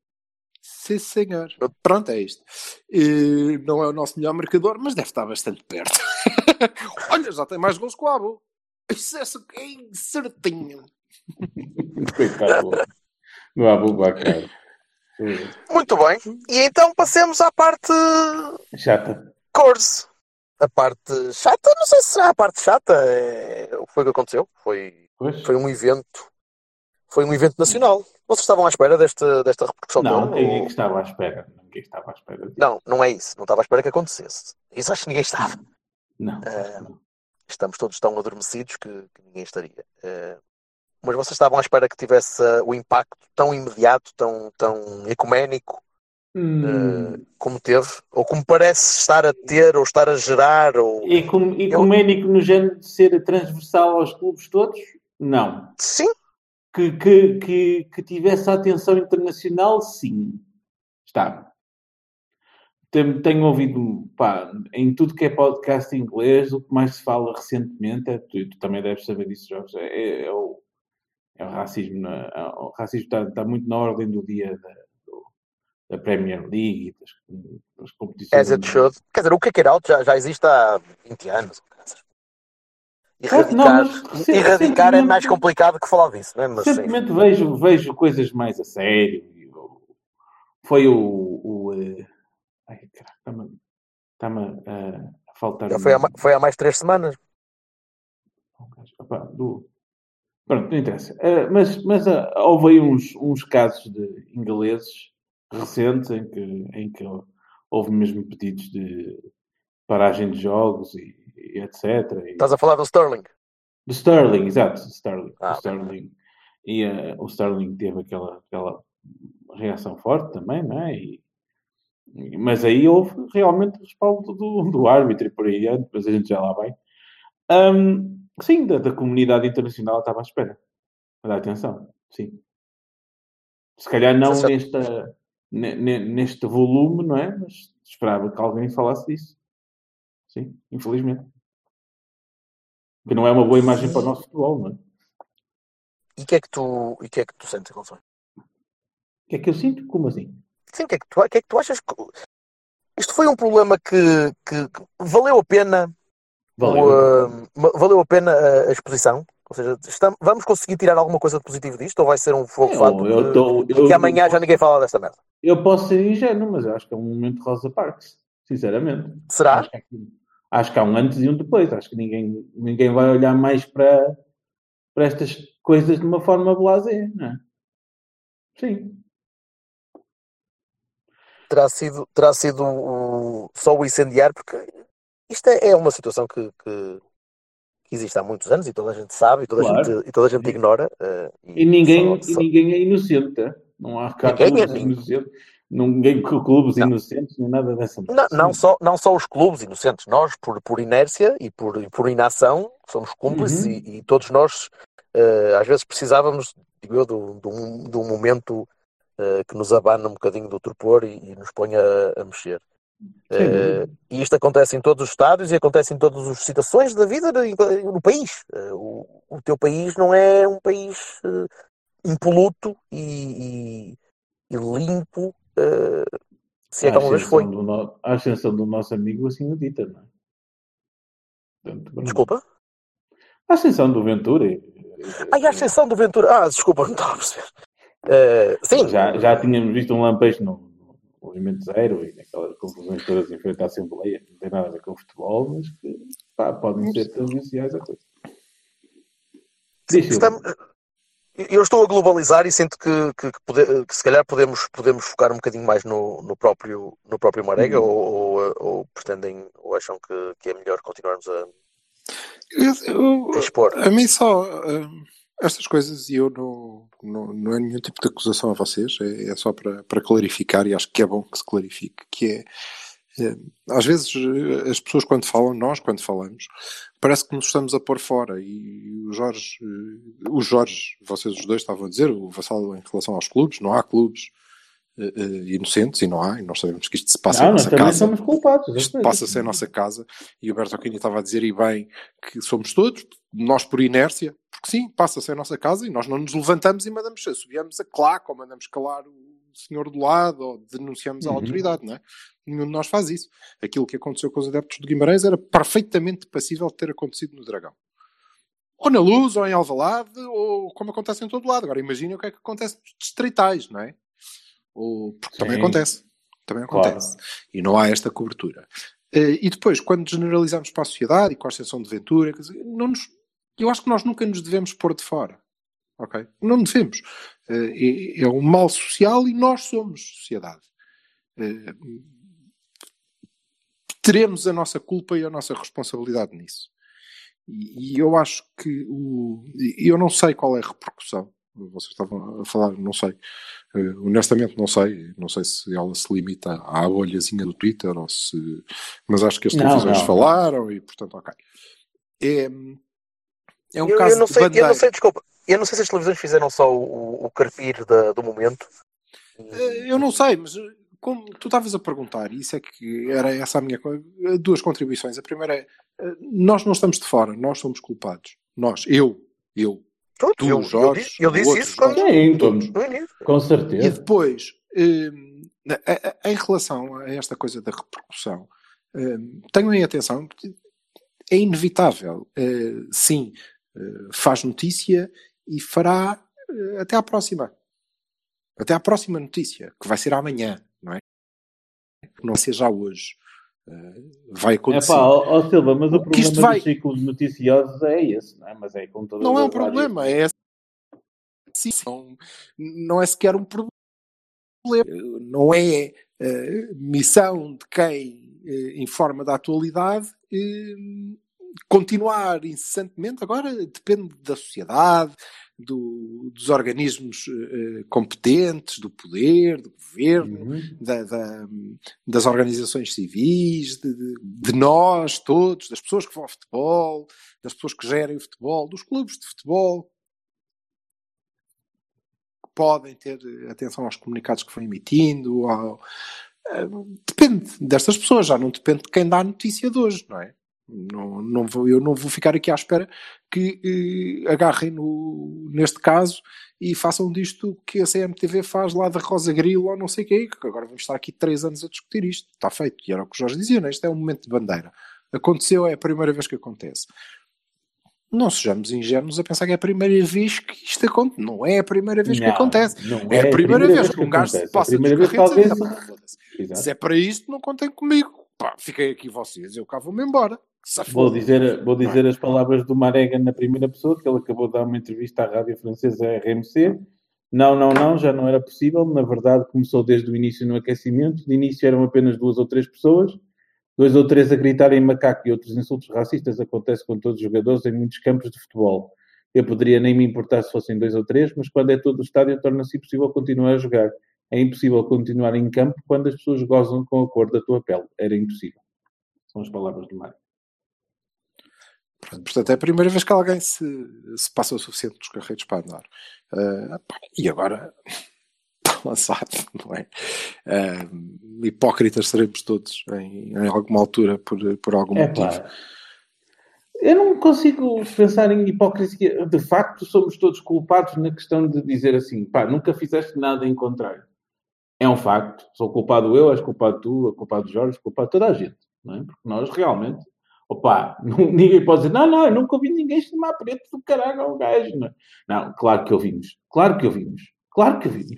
Sim, senhor. Pronto, é isto. E não é o nosso melhor marcador, mas deve estar bastante perto. Olha, já tem mais golos que o Abu. Isso é certinho. Coitado do Abu Bakar. Muito bem, e então passemos à parte chata. Cores. A parte chata, não sei se será a parte chata. Foi o que aconteceu. Foi um evento nacional. Vocês estavam à espera desta repercussão? Não, ninguém estava à espera. Não é isso. Não estava à espera que acontecesse. Isso acho que ninguém estava. Não. Estamos todos tão adormecidos que ninguém estaria. Mas vocês estavam à espera que tivesse o impacto tão imediato, tão ecuménico, como teve? Ou como parece estar a ter, ou estar a gerar? Ecuménico no género de ser transversal aos clubes todos? Não. Sim. Que tivesse a atenção internacional? Sim. Está. Tenho ouvido, em tudo que é podcast em inglês, o que mais se fala recentemente, tu também deves saber disso, Jorge, é o... O racismo está muito na ordem do dia da Premier League e das competições. Quer dizer, o kick-out já existe há 20 anos. Erradicar é mais complicado que falar disso, não é? Mas recentemente vejo coisas mais a sério. Foi o ai, caraca, está-me a faltar. Foi há mais 3 semanas. Pronto, não interessa. Mas houve aí uns casos de ingleses recentes em que houve mesmo pedidos de paragem de jogos e etc. Estás a falar do Sterling? Do Sterling, exato. Sterling. E o Sterling teve aquela reação forte também, não é? Mas aí houve realmente respaldo do árbitro e por aí adiante, mas a gente já lá vai. Sim, da comunidade internacional estava à espera. A dar atenção, sim. Se calhar não neste volume, não é? Mas esperava que alguém falasse disso. Sim, infelizmente. Que não é uma boa imagem para o nosso futebol, não é? E o que é que tu sentes, Gonçalo? O que é que eu sinto? Como assim? Sim, o que é que tu achas? Que isto foi um problema que valeu a pena... Valeu a pena a exposição? Ou seja, vamos conseguir tirar alguma coisa de positivo disto? Ou vai ser um fogo-fato que amanhã já ninguém fala desta merda? Eu posso ser ingênuo, mas eu acho que é um momento Rosa Parks, sinceramente. Será? Acho que há um antes e um depois. Acho que ninguém vai olhar mais para estas coisas de uma forma blasé, não é? Sim. Terá sido só o incendiar, porque... Isto é uma situação que existe há muitos anos e toda a gente sabe e toda a gente ignora. E ninguém é inocente, não há cargos inocentes, ninguém com clubes inocentes, nem nada dessa coisa. Não só os clubes inocentes, nós por inércia e por inação somos cúmplices e todos nós às vezes precisávamos, digo eu, de um momento que nos abana um bocadinho do torpor e nos ponha a mexer. E isto acontece em todos os estádios e acontece em todas as situações da vida no país. O teu país não é um país impoluto e limpo, se é que alguma vez foi. A ascensão do nosso amigo assim o dita, não é? Portanto, desculpa? A ascensão do Ventura. A ascensão do Ventura. Desculpa, não estava a perceber. Sim. Já tínhamos visto um lampejo novo. Movimento zero e aquelas confusões todas em frente à Assembleia, não tem nada a ver com o futebol, mas que podem ser tangenciais a coisa. Eu estou a globalizar e sinto que se calhar podemos focar um bocadinho mais no próprio Marega ou pretendem ou acham que é melhor continuarmos a expor. A mim só... Estas coisas, e eu não é nenhum tipo de acusação a vocês, é só para clarificar, e acho que é bom que se clarifique, que é às vezes as pessoas quando falam, nós quando falamos, parece que nos estamos a pôr fora, e o Jorge, vocês os dois estavam a dizer, o Vassalo em relação aos clubes, não há clubes inocentes, e nós sabemos que isto se passa em nossa casa. Nós também somos culpados. Isto passa-se em nossa casa, e o Berto Aquino estava a dizer, e bem, que somos todos, nós por inércia, porque sim, passa-se em nossa casa e nós não nos levantamos e mandamos ser, subíamos a claque ou mandamos calar o senhor do lado ou denunciamos a autoridade, não é? Nenhum de nós faz isso. Aquilo que aconteceu com os adeptos de Guimarães era perfeitamente passível de ter acontecido no Dragão. Ou na Luz, ou em Alvalade, ou como acontece em todo lado. Agora imaginem o que é que acontece nos distritais, não é? Porque também acontece. Também acontece. Claro. E não há esta cobertura. E depois, quando generalizamos para a sociedade e com a ascensão de Ventura, eu acho que nós nunca nos devemos pôr de fora. Ok? Não devemos. É um mal social e nós somos sociedade. Teremos a nossa culpa e a nossa responsabilidade nisso. E eu acho que eu não sei qual é a repercussão. Vocês estavam a falar, não sei. Honestamente não sei. Não sei se ela se limita à bolhazinha do Twitter ou se... Mas acho que as televisões falaram e, portanto, ok. É um caso de bandeira. Eu não sei, desculpa. Eu não sei se as televisões fizeram só o carpir do momento. Eu não sei, mas como tu estavas a perguntar, e isso é que era essa a minha... Duas contribuições. A primeira é, nós não estamos de fora, nós somos culpados. Nós, eu. Tu, Jorge, eu disse isso com certeza. E depois, em relação a esta coisa da repercussão, tenham em atenção, é inevitável. Sim, faz notícia e fará até à próxima. Até à próxima notícia, que vai ser amanhã, não é? Não vai ser já hoje. vai acontecer. É pá, ó Silva, mas o problema dos ciclos noticiosos é esse, não é? Mas é com todas. Não é um problema, é assim, não é sequer um problema. Não é missão de quem informa da atualidade continuar incessantemente. Agora depende da sociedade, dos organismos competentes, do poder, do governo, das organizações civis, de nós todos, das pessoas que vão ao futebol, das pessoas que gerem o futebol, dos clubes de futebol, que podem ter atenção aos comunicados que vão emitindo, depende destas pessoas, já não depende de quem dá a notícia de hoje, não é? Eu não vou ficar aqui à espera que agarrem neste caso e façam disto que a CMTV faz lá da Rosa Grilo ou não sei o que, que agora vamos estar aqui 3 anos a discutir isto. Está feito, e era o que o Jorge dizia, né? Isto é um momento de bandeira, aconteceu, é a primeira vez que acontece. Não sejamos ingênuos a pensar que é a primeira vez que isto acontece. Não é a primeira vez que acontece, é a primeira vez que um gajo se passa dos carretes, se é para isto não contem comigo, pá, fiquei aqui vocês, eu cá vou-me embora. Vou dizer as palavras do Marega na primeira pessoa, que ele acabou de dar uma entrevista à rádio francesa RMC. Não, já não era possível. Na verdade, começou desde o início no aquecimento. De início eram apenas 2 ou 3 pessoas, 2 ou 3 a gritarem macaco e outros insultos racistas. Acontece com todos os jogadores em muitos campos de futebol. Eu poderia nem me importar se fossem 2 ou 3, mas quando é todo o estádio torna-se impossível continuar a jogar. É impossível continuar em campo quando as pessoas gozam com a cor da tua pele. Era impossível. São as palavras do Marega. Portanto, é a primeira vez que alguém se passa o suficiente dos carretos para andar. E agora está lançado, não é? Hipócritas seremos todos em alguma altura por algum motivo. Claro. Eu não consigo pensar em hipocrisia. De facto, somos todos culpados na questão de dizer assim, pá, nunca fizeste nada em contrário. É um facto. Sou culpado eu, és culpado tu, é culpado Jorge, é culpado toda a gente. Não é? Porque nós realmente... Opa, ninguém pode dizer, não, eu nunca ouvi ninguém chamar preto do caralho ao gajo, não é? Não, claro que ouvimos.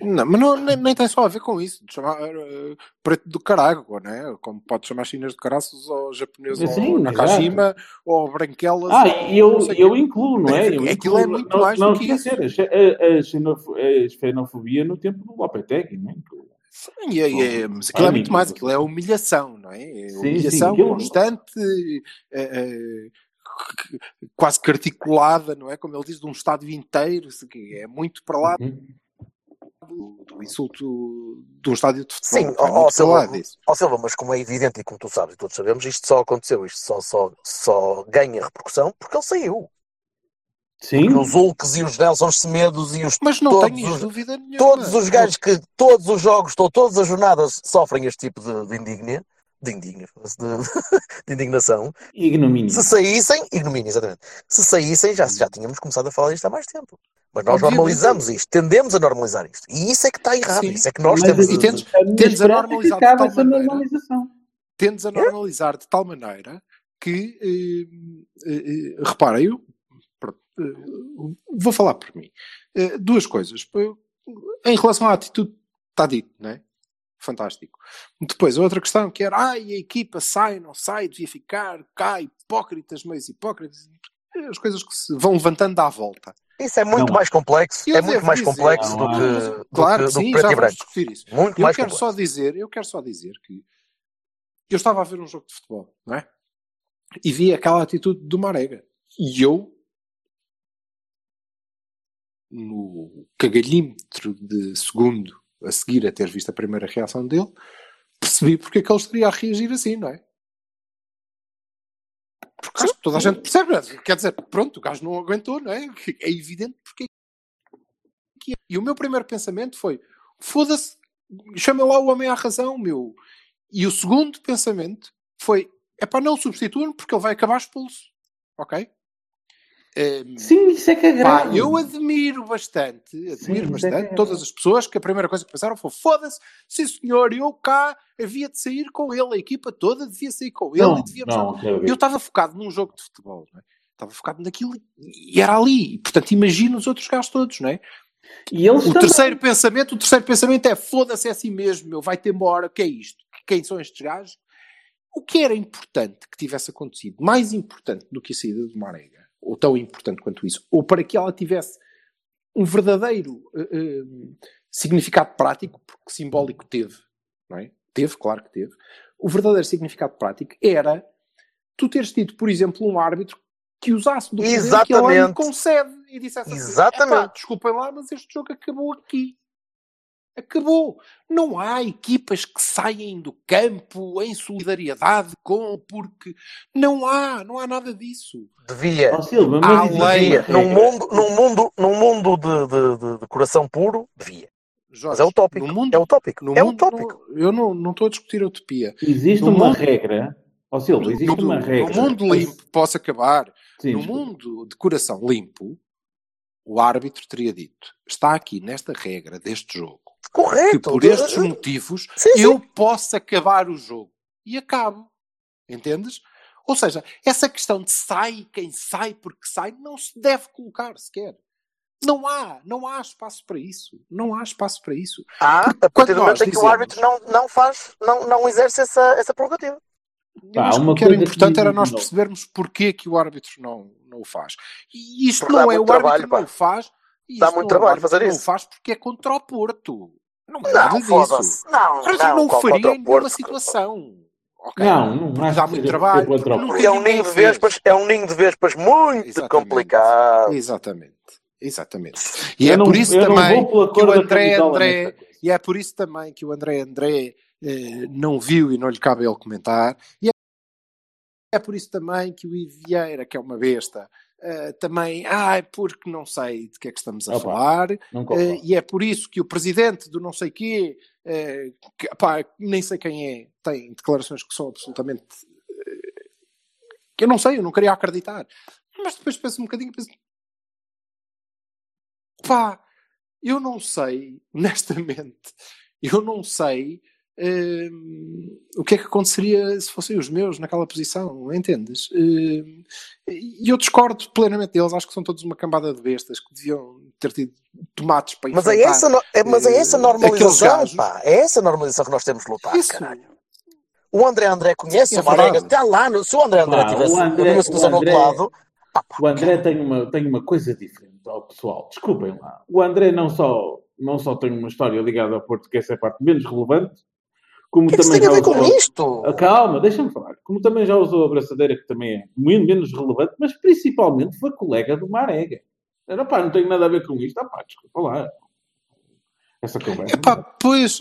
Não, mas nem tem só a ver com isso, de chamar preto do caralho, não é? Como pode chamar chineses de caraços, ou japoneses, sim, ou Nakajima, exato, ou branquelas. Eu incluo, não é? Aquilo é muito mais do que isso. A xenofobia no tempo do Lopetegui, não é? Sim, mas aquilo é muito mais, aquilo é humilhação, não é? Humilhação constante, quase que articulada, não é? Como ele diz, de um estádio inteiro, é muito para lá do insulto de um estádio de futebol. Sim, Silva, mas como é evidente e como tu sabes e todos sabemos, isto só aconteceu, isto só ganha repercussão porque ele saiu. Sim. Os Hulks e os Nelson Semedos e os... Mas não tenho dúvida nenhuma. Todos os gajos que todos os jogos, todas as jornadas sofrem este tipo de indignação. Ignomínio. Exatamente. Se saíssem, já tínhamos começado a falar disto há mais tempo. Mas nós normalizamos isto, tendemos a normalizar isto. E isso é que está errado, sim, isso é que nós temos... E tendes a normalizar de tal maneira... Tendes a normalizar de tal maneira que... reparem, vou falar por mim. 2 coisas. Em relação à atitude, está dito, não é? Fantástico. Depois, a outra questão que era, a equipa sai, não sai, devia ficar, cá, hipócritas, meios hipócritas. As coisas que se vão levantando à volta. Isso é muito mais complexo. É muito mais complexo do que... Claro, sim, já vamos discutir isso. Eu quero só dizer que eu estava a ver um jogo de futebol, não é? E vi aquela atitude do Marega. E eu, no cagalhímetro de segundo a seguir a ter visto a primeira reação dele, percebi porque é que ele estaria a reagir assim, não é? Porque acho que toda a gente percebe, quer dizer, pronto, o gajo não aguentou, não é? É evidente porque... E o meu primeiro pensamento foi, foda-se, chama lá o homem à razão, meu. E o segundo pensamento foi, não substituam porque ele vai acabar expulso, ok? Sim, isso é que é grave. Eu admiro bastante todas as pessoas que a primeira coisa que pensaram foi, foda-se, sim senhor, eu cá havia de sair com ele, a equipa toda devia sair com ele. Eu estava focado num jogo de futebol, não é? Estava focado naquilo e era ali, portanto imagino os outros gajos todos, não é? E eles o terceiro pensamento é, foda-se, é assim mesmo, vai ter uma hora, que é isto? Quem são estes gajos? O que era importante que tivesse acontecido, mais importante do que a saída do Marega, ou tão importante quanto isso, ou para que ela tivesse um verdadeiro significado prático, porque simbólico teve, não é? Teve, claro que teve. O verdadeiro significado prático era tu teres tido, por exemplo, um árbitro que usasse do poder que ele concede e dissesse assim, desculpem lá, mas este jogo acabou aqui. Acabou. Não há equipas que saem do campo em solidariedade com, porque não há nada disso. Devia. Oh, Silva, há lei. Num mundo de coração puro, devia. Jorge, mas é utópico. No mundo, eu não estou a discutir a utopia. Existe uma regra. Oh, Silva, existe uma regra. No mundo limpo, posso acabar. Sim, no mundo de coração limpo, o árbitro teria dito, está aqui nesta regra deste jogo. Correto. Que por estes motivos eu posso acabar o jogo. E acabo. Entendes? Ou seja, essa questão de sai, quem sai, porque sai, não se deve colocar sequer. Não há espaço para isso. Não há espaço para isso. A partir do momento em que o árbitro não exerce essa prerrogativa. O que era importante era nós percebermos porque é que o árbitro não o faz. E isto não é o árbitro que não o faz. Dá muito trabalho fazer isso. Não o faz porque é contra o Porto. Não foda-se. Não o faria em nenhuma situação. Okay. Não dá muito trabalho. Porque é um ninho de vespas muito complicado. Exatamente. E é por isso também que o André não viu e não lhe cabe ele comentar. E é por isso também que o Ivo Vieira, que é uma besta, também, porque não sei de que é que estamos a falar. E é por isso que o presidente do não sei quê, nem sei quem é, tem declarações que são absolutamente... que eu não sei, eu não queria acreditar. Mas depois penso um bocadinho e penso... eu não sei, honestamente, o que é que aconteceria se fossem os meus naquela posição, entendes? E eu discordo plenamente deles, acho que são todos uma cambada de bestas que deviam ter tido tomates para enfrentar. Mas é essa normalização, é essa normalização que nós temos de lutar, caralho. O André conhece o Marega, está lá, se o André tivesse uma situação do outro lado... O André tem uma coisa diferente ao pessoal, desculpem lá. O André não só tem uma história ligada ao Porto, que essa é a parte menos relevante, como que também. Que tem a ver com isto? Calma, deixa-me falar. Como também já usou a abraçadeira, que também é muito menos relevante, mas principalmente foi colega do Marega. Não tenho nada a ver com isto. Desculpa lá. Essa conversa. Pois.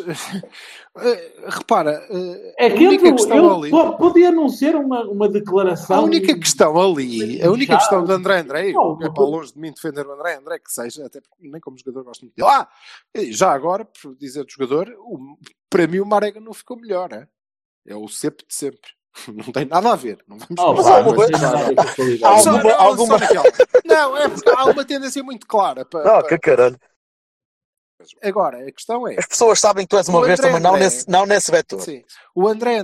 Repara. Podia não ser uma declaração. A única questão do André André, longe de mim defender o André André, que seja, até porque nem como jogador gosto muito dele. Já agora, por dizer de jogador, para mim o Marega não ficou melhor. É o sempre de sempre. Não tem nada a ver. Não vamos alguma. Não, é porque há uma tendência muito clara. Que caralho. Agora, a questão é... As pessoas sabem que tu és uma besta, mas não nesse vetor. Sim. O André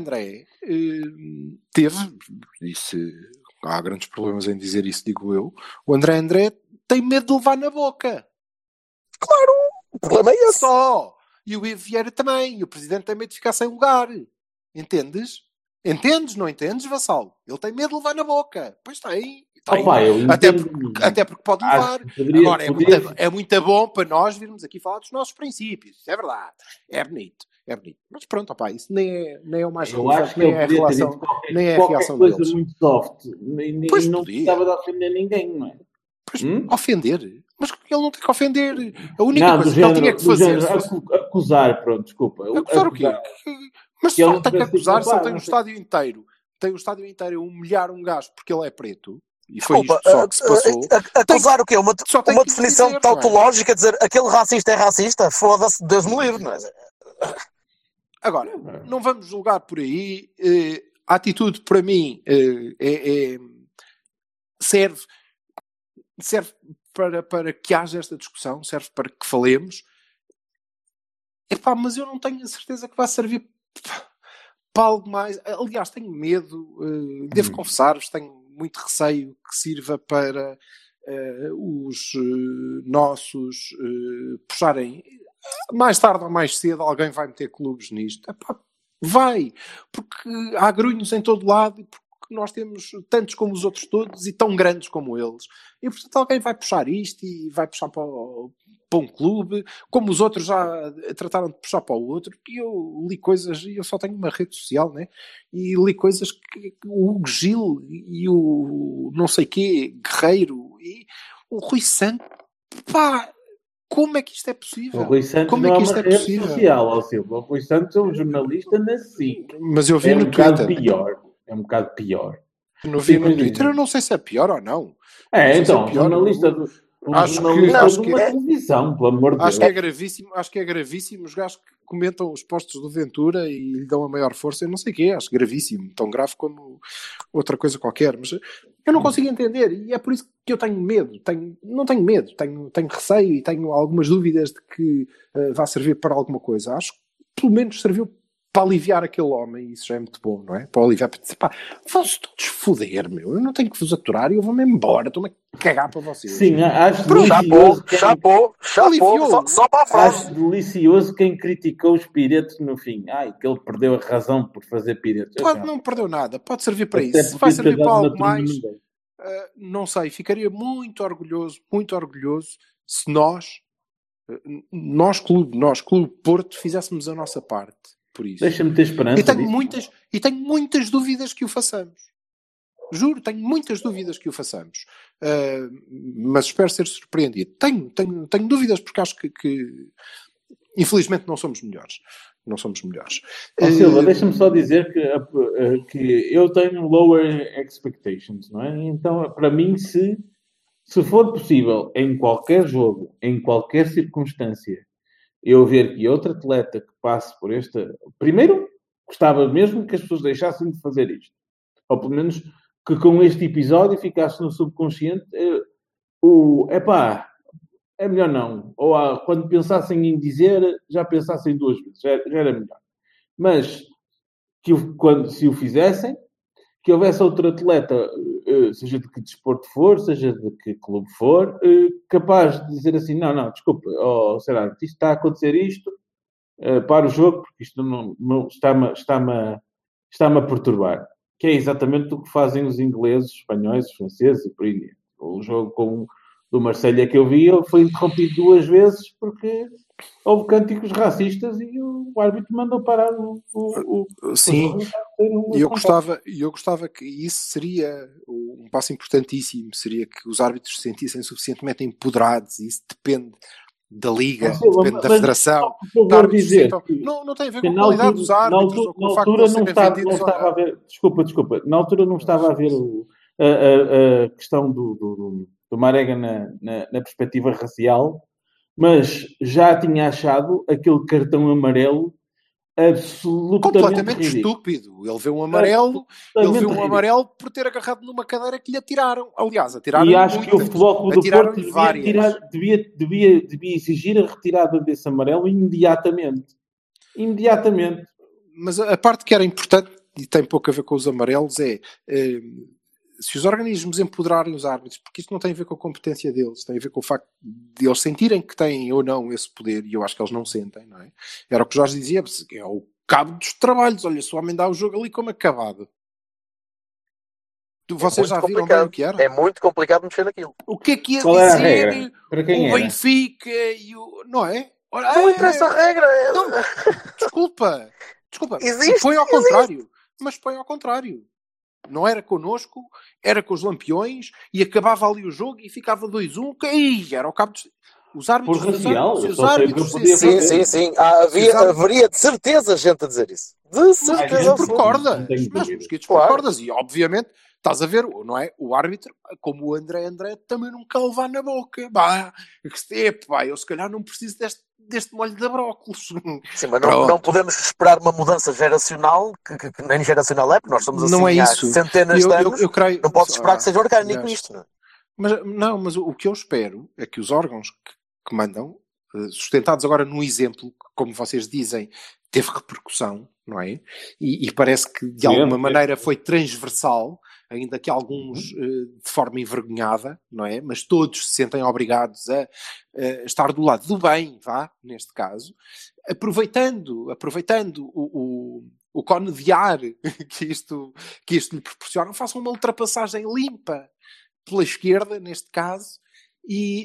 teve, isso, há grandes problemas em dizer isso, digo eu, o André tem medo de levar na boca. Claro, o problema é esse. Só. E o Ivo Vieira também. E o Presidente tem medo de ficar sem lugar. Entendes? Entendes? Não entendes, Vassal? Ele tem medo de levar na boca. Pois tem. Até porque pode levar. Agora, é muito bom para nós virmos aqui falar dos nossos princípios. É verdade. É bonito. Mas pronto, isso nem é o mais relevante. Nem é a reação deles. É uma coisa muito soft. Pois não precisava de ofender ninguém, não é? Ofender? Mas ele não tem que ofender. A única coisa que ele tinha que fazer... Acusar, pronto, desculpa. Acusar o quê? Mas só tem que acusar se ele tem o estádio inteiro. Tem o estádio inteiro a humilhar um gajo porque ele é preto. E foi isto só que se passou. Acusar o quê? Uma definição dizer, tautológica, dizer aquele racista é racista? Foda-se, Deus me livre. Não é? Agora, não vamos julgar por aí. A atitude, para mim, serve para que haja esta discussão, serve para que falemos. Mas eu não tenho a certeza que vai servir para algo mais. Aliás, tenho medo, devo confessar-vos, tenho muito receio que sirva para os nossos puxarem. Mais tarde ou mais cedo alguém vai meter clubes nisto. Vai, porque há grunhos em todo lado e porque nós temos tantos como os outros todos e tão grandes como eles. E, portanto, alguém vai puxar isto e vai puxar para um clube, como os outros já trataram de puxar para o outro. E eu li coisas, e eu só tenho uma rede social, né? E li coisas que o Hugo Gil e o não sei quê, Guerreiro e o Rui Santos, pá... Como é que isto é possível? O Rui Santos como é que isto é possível? Social, ao Silvio. O Rui Santos é um jornalista na SIC. Mas eu vi no Twitter. É um bocado pior. Não vi no Twitter, eu não sei se é pior ou não. É, então, é jornalista do... Acho que é uma televisão, pelo amor de Deus. Acho que é gravíssimo os gajos que comentam os postos do Ventura e lhe dão a maior força, eu não sei o quê, acho gravíssimo, tão grave como outra coisa qualquer, mas eu não consigo entender e é por isso que eu tenho medo, tenho receio e tenho algumas dúvidas de que vá servir para alguma coisa. Acho que pelo menos serviu para aliviar aquele homem, e isso já é muito bom, não é? Para aliviar, para dizer, pá, vão-se todos foder, meu, eu não tenho que vos aturar e eu vou-me embora, estou-me a cagar para vocês. Sim, acho delicioso. Chapou, só para a frase. Acho delicioso quem criticou os piretos no fim. Ai, que ele perdeu a razão por fazer piretos. Não perdeu nada, pode servir para isso. Vai servir para algo mais, não sei, ficaria muito orgulhoso se nós, Clube Porto, fizéssemos a nossa parte. Por isso. Deixa-me ter esperança. E tenho muitas dúvidas que o façamos. Juro, tenho muitas dúvidas que o façamos. Mas espero ser surpreendido. Tenho dúvidas porque acho que infelizmente não somos melhores. Não somos melhores. Silva, deixa-me só dizer que eu tenho lower expectations, não é? Então, para mim, se for possível, em qualquer jogo, em qualquer circunstância, eu ver que outro atleta que passe por esta... Primeiro, gostava mesmo que as pessoas deixassem de fazer isto. Ou pelo menos que com este episódio ficasse no subconsciente é melhor não. Ou quando pensassem em dizer, já pensassem duas vezes. Já era melhor. Mas, se o fizessem, que houvesse outro atleta, seja de que desporto for, seja de que clube for, capaz de dizer assim, não, desculpa, será que isto está a acontecer isto, para o jogo, porque isto não está-me a perturbar. Que é exatamente o que fazem os ingleses, os espanhóis, os franceses e por aí. O jogo do Marselha que eu vi foi interrompido duas vezes porque houve cânticos racistas e o árbitro mandou parar o Sim, e eu gostava que isso seria um passo importantíssimo, seria que os árbitros se sentissem suficientemente empoderados, e isso depende da Liga, depende da Federação. Não tem a ver com a qualidade dos árbitros ou com o facto de serem vendidos. Desculpa, na altura não estava a ver a questão do Marega na perspectiva racial, mas já tinha achado aquele cartão amarelo completamente estúpido. Ele viu um amarelo, por ter agarrado numa cadeira que lhe atiraram. Aliás, atiraram e acho muitas. Que o Floco do Porto devia exigir a retirada desse amarelo imediatamente. Mas a parte que era importante e tem pouco a ver com os amarelos é se os organismos empoderarem os árbitros, porque isto não tem a ver com a competência deles, tem a ver com o facto de eles sentirem que têm ou não esse poder, e eu acho que eles não sentem, não é? Era o que o Jorge dizia, é o cabo dos trabalhos, olha, se o homem dá o jogo ali como acabado. Vocês já viram bem o que era? É muito complicado mexer naquilo. O que é que ia dizer o Benfica e o... Não é? Não interessa a regra. Não, desculpa. Mas põe ao contrário. Não era connosco, era com os Lampiões, e acabava ali o jogo e ficava 2-1, que era o cabo de... Os árbitros... Sim. Haveria de certeza gente a dizer isso. De certeza. Mas por cordas. E obviamente, estás a ver, não é? O árbitro, como o André, também não quer levar na boca. Eu se calhar não preciso deste molho de brócolos. Sim, mas não podemos esperar uma mudança geracional, que nem geracional é, porque nós somos assim centenas de anos. Eu creio, não posso esperar que seja orgânico isto, não é? Mas o que eu espero é que os órgãos que mandam, sustentados agora num exemplo, que, como vocês dizem, teve repercussão, não é? E parece que de alguma maneira foi transversal, ainda que alguns de forma envergonhada, não é? Mas todos se sentem obrigados a estar do lado do bem, neste caso, aproveitando o cone de ar que isto lhe proporciona, façam uma ultrapassagem limpa pela esquerda, neste caso, e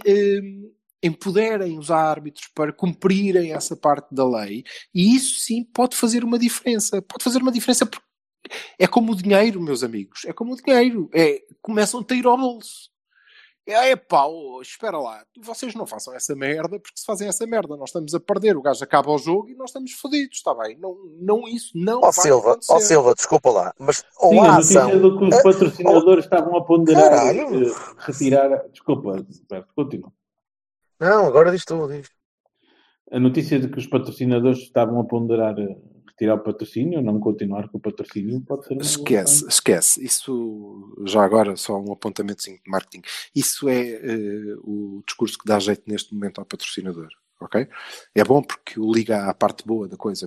empoderem os árbitros para cumprirem essa parte da lei, e isso sim pode fazer uma diferença, porque é como o dinheiro, meus amigos, começam a ter ao bolso. Espera lá, vocês não façam essa merda, porque se fazem essa merda nós estamos a perder, o gajo acaba o jogo e nós estamos fodidos, está bem? Não vai acontecer. Silva, desculpa lá, mas sim, a ação... Sim, do que os patrocinadores estavam a ponderar, retirar... Desculpa, Roberto, continua. Não, agora diz tu, diz. A notícia de que os patrocinadores estavam a ponderar retirar o patrocínio, não continuar com o patrocínio, pode ser... Esquece. Isso, já agora, só um apontamentozinho de marketing. Isso é o discurso que dá jeito neste momento ao patrocinador, ok? É bom porque o liga à parte boa da coisa.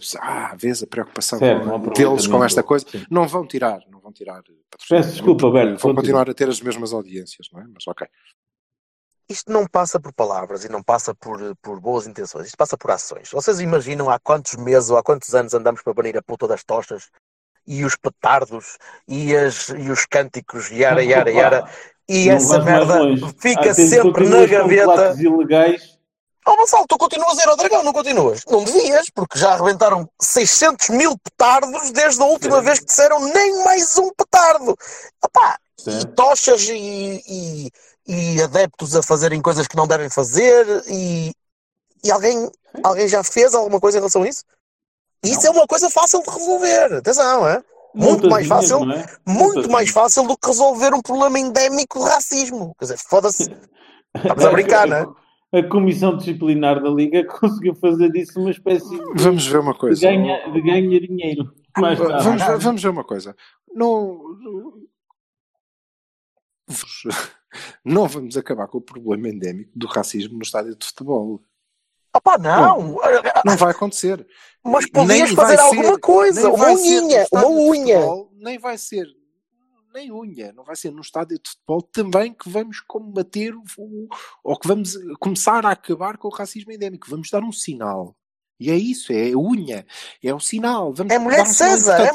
Vês a preocupação deles com esta coisa. Sim. Não vão tirar patrocínio. Peço desculpa, velho. Vão continuar a ter as mesmas audiências, não é? Mas ok. Isto não passa por palavras e não passa por boas intenções. Isto passa por ações. Vocês imaginam há quantos meses ou há quantos anos andamos para banir a puta das tochas e os petardos e os cânticos yara. E não, essa merda fica sempre na gaveta. Ilegais. Oh, Gonçalo, tu continuas a ir ao Dragão, não continuas? Não devias, porque já arrebentaram 600 mil petardos desde a última vez que disseram nem mais um petardo. Opá, e tochas e adeptos a fazerem coisas que não devem fazer, e alguém já fez alguma coisa em relação a isso? Isso é uma coisa fácil de resolver, atenção, é? Muito mais fácil do que resolver um problema endémico de racismo. Quer dizer, foda-se, estamos a brincar, não é? A comissão disciplinar da Liga conseguiu fazer disso uma espécie de... Vamos ver uma coisa. De ganhar dinheiro. Vamos ver uma coisa. Não vamos acabar com o problema endémico do racismo no estádio de futebol. Não vai acontecer. Mas podias fazer alguma coisa, uma unha. Futebol, não vai ser no estádio de futebol também que vamos combater ou que vamos começar a acabar com o racismo endémico. Vamos dar um sinal. E é isso, é unha, é um sinal. Vamos é mulher de César.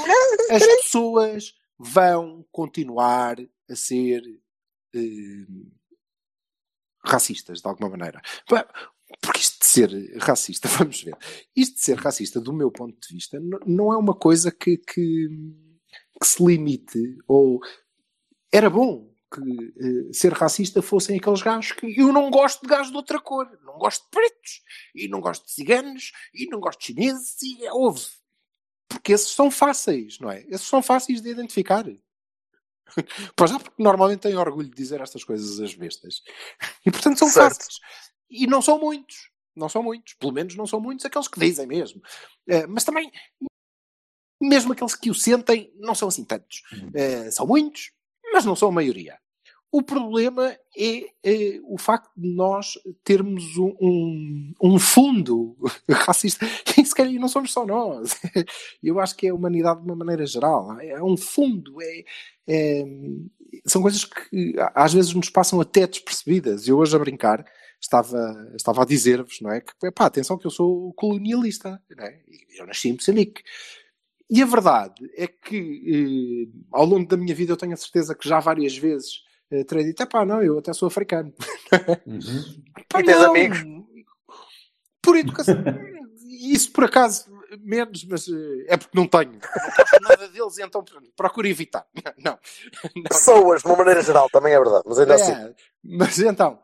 As pessoas vão continuar a ser... racistas, de alguma maneira. Porque isto de ser racista, vamos ver, isto de ser racista, do meu ponto de vista, não é uma coisa que se limite, ou era bom que ser racista fossem aqueles gajos que eu não gosto de gajos de outra cor, não gosto de pretos, e não gosto de ciganos, e não gosto de chineses, e houve. Porque esses são fáceis, não é? Esses são fáceis de identificar. Pois já, porque normalmente têm orgulho de dizer estas coisas às bestas. E portanto são fáceis. E não são muitos. Pelo menos não são muitos aqueles que dizem mesmo. Mas também, mesmo aqueles que o sentem, não são assim tantos. São muitos, mas não são a maioria. O problema é o facto de nós termos um fundo racista. E se calhar não somos só nós. Eu acho que é a humanidade de uma maneira geral. É um fundo. São coisas que às vezes nos passam até despercebidas. Eu hoje a brincar estava a dizer-vos, não é? Que, atenção que eu sou colonialista. Não é? Eu nasci em Moçambique. E a verdade é que ao longo da minha vida eu tenho a certeza que já várias vezes... terei dito, eu até sou africano. Uhum. E tens amigos? Por educação. Isso por acaso menos, mas é porque não tenho. Não gosto nada deles, então procuro evitar. Não. Pessoas, de uma maneira geral, também é verdade, mas ainda assim. Mas então,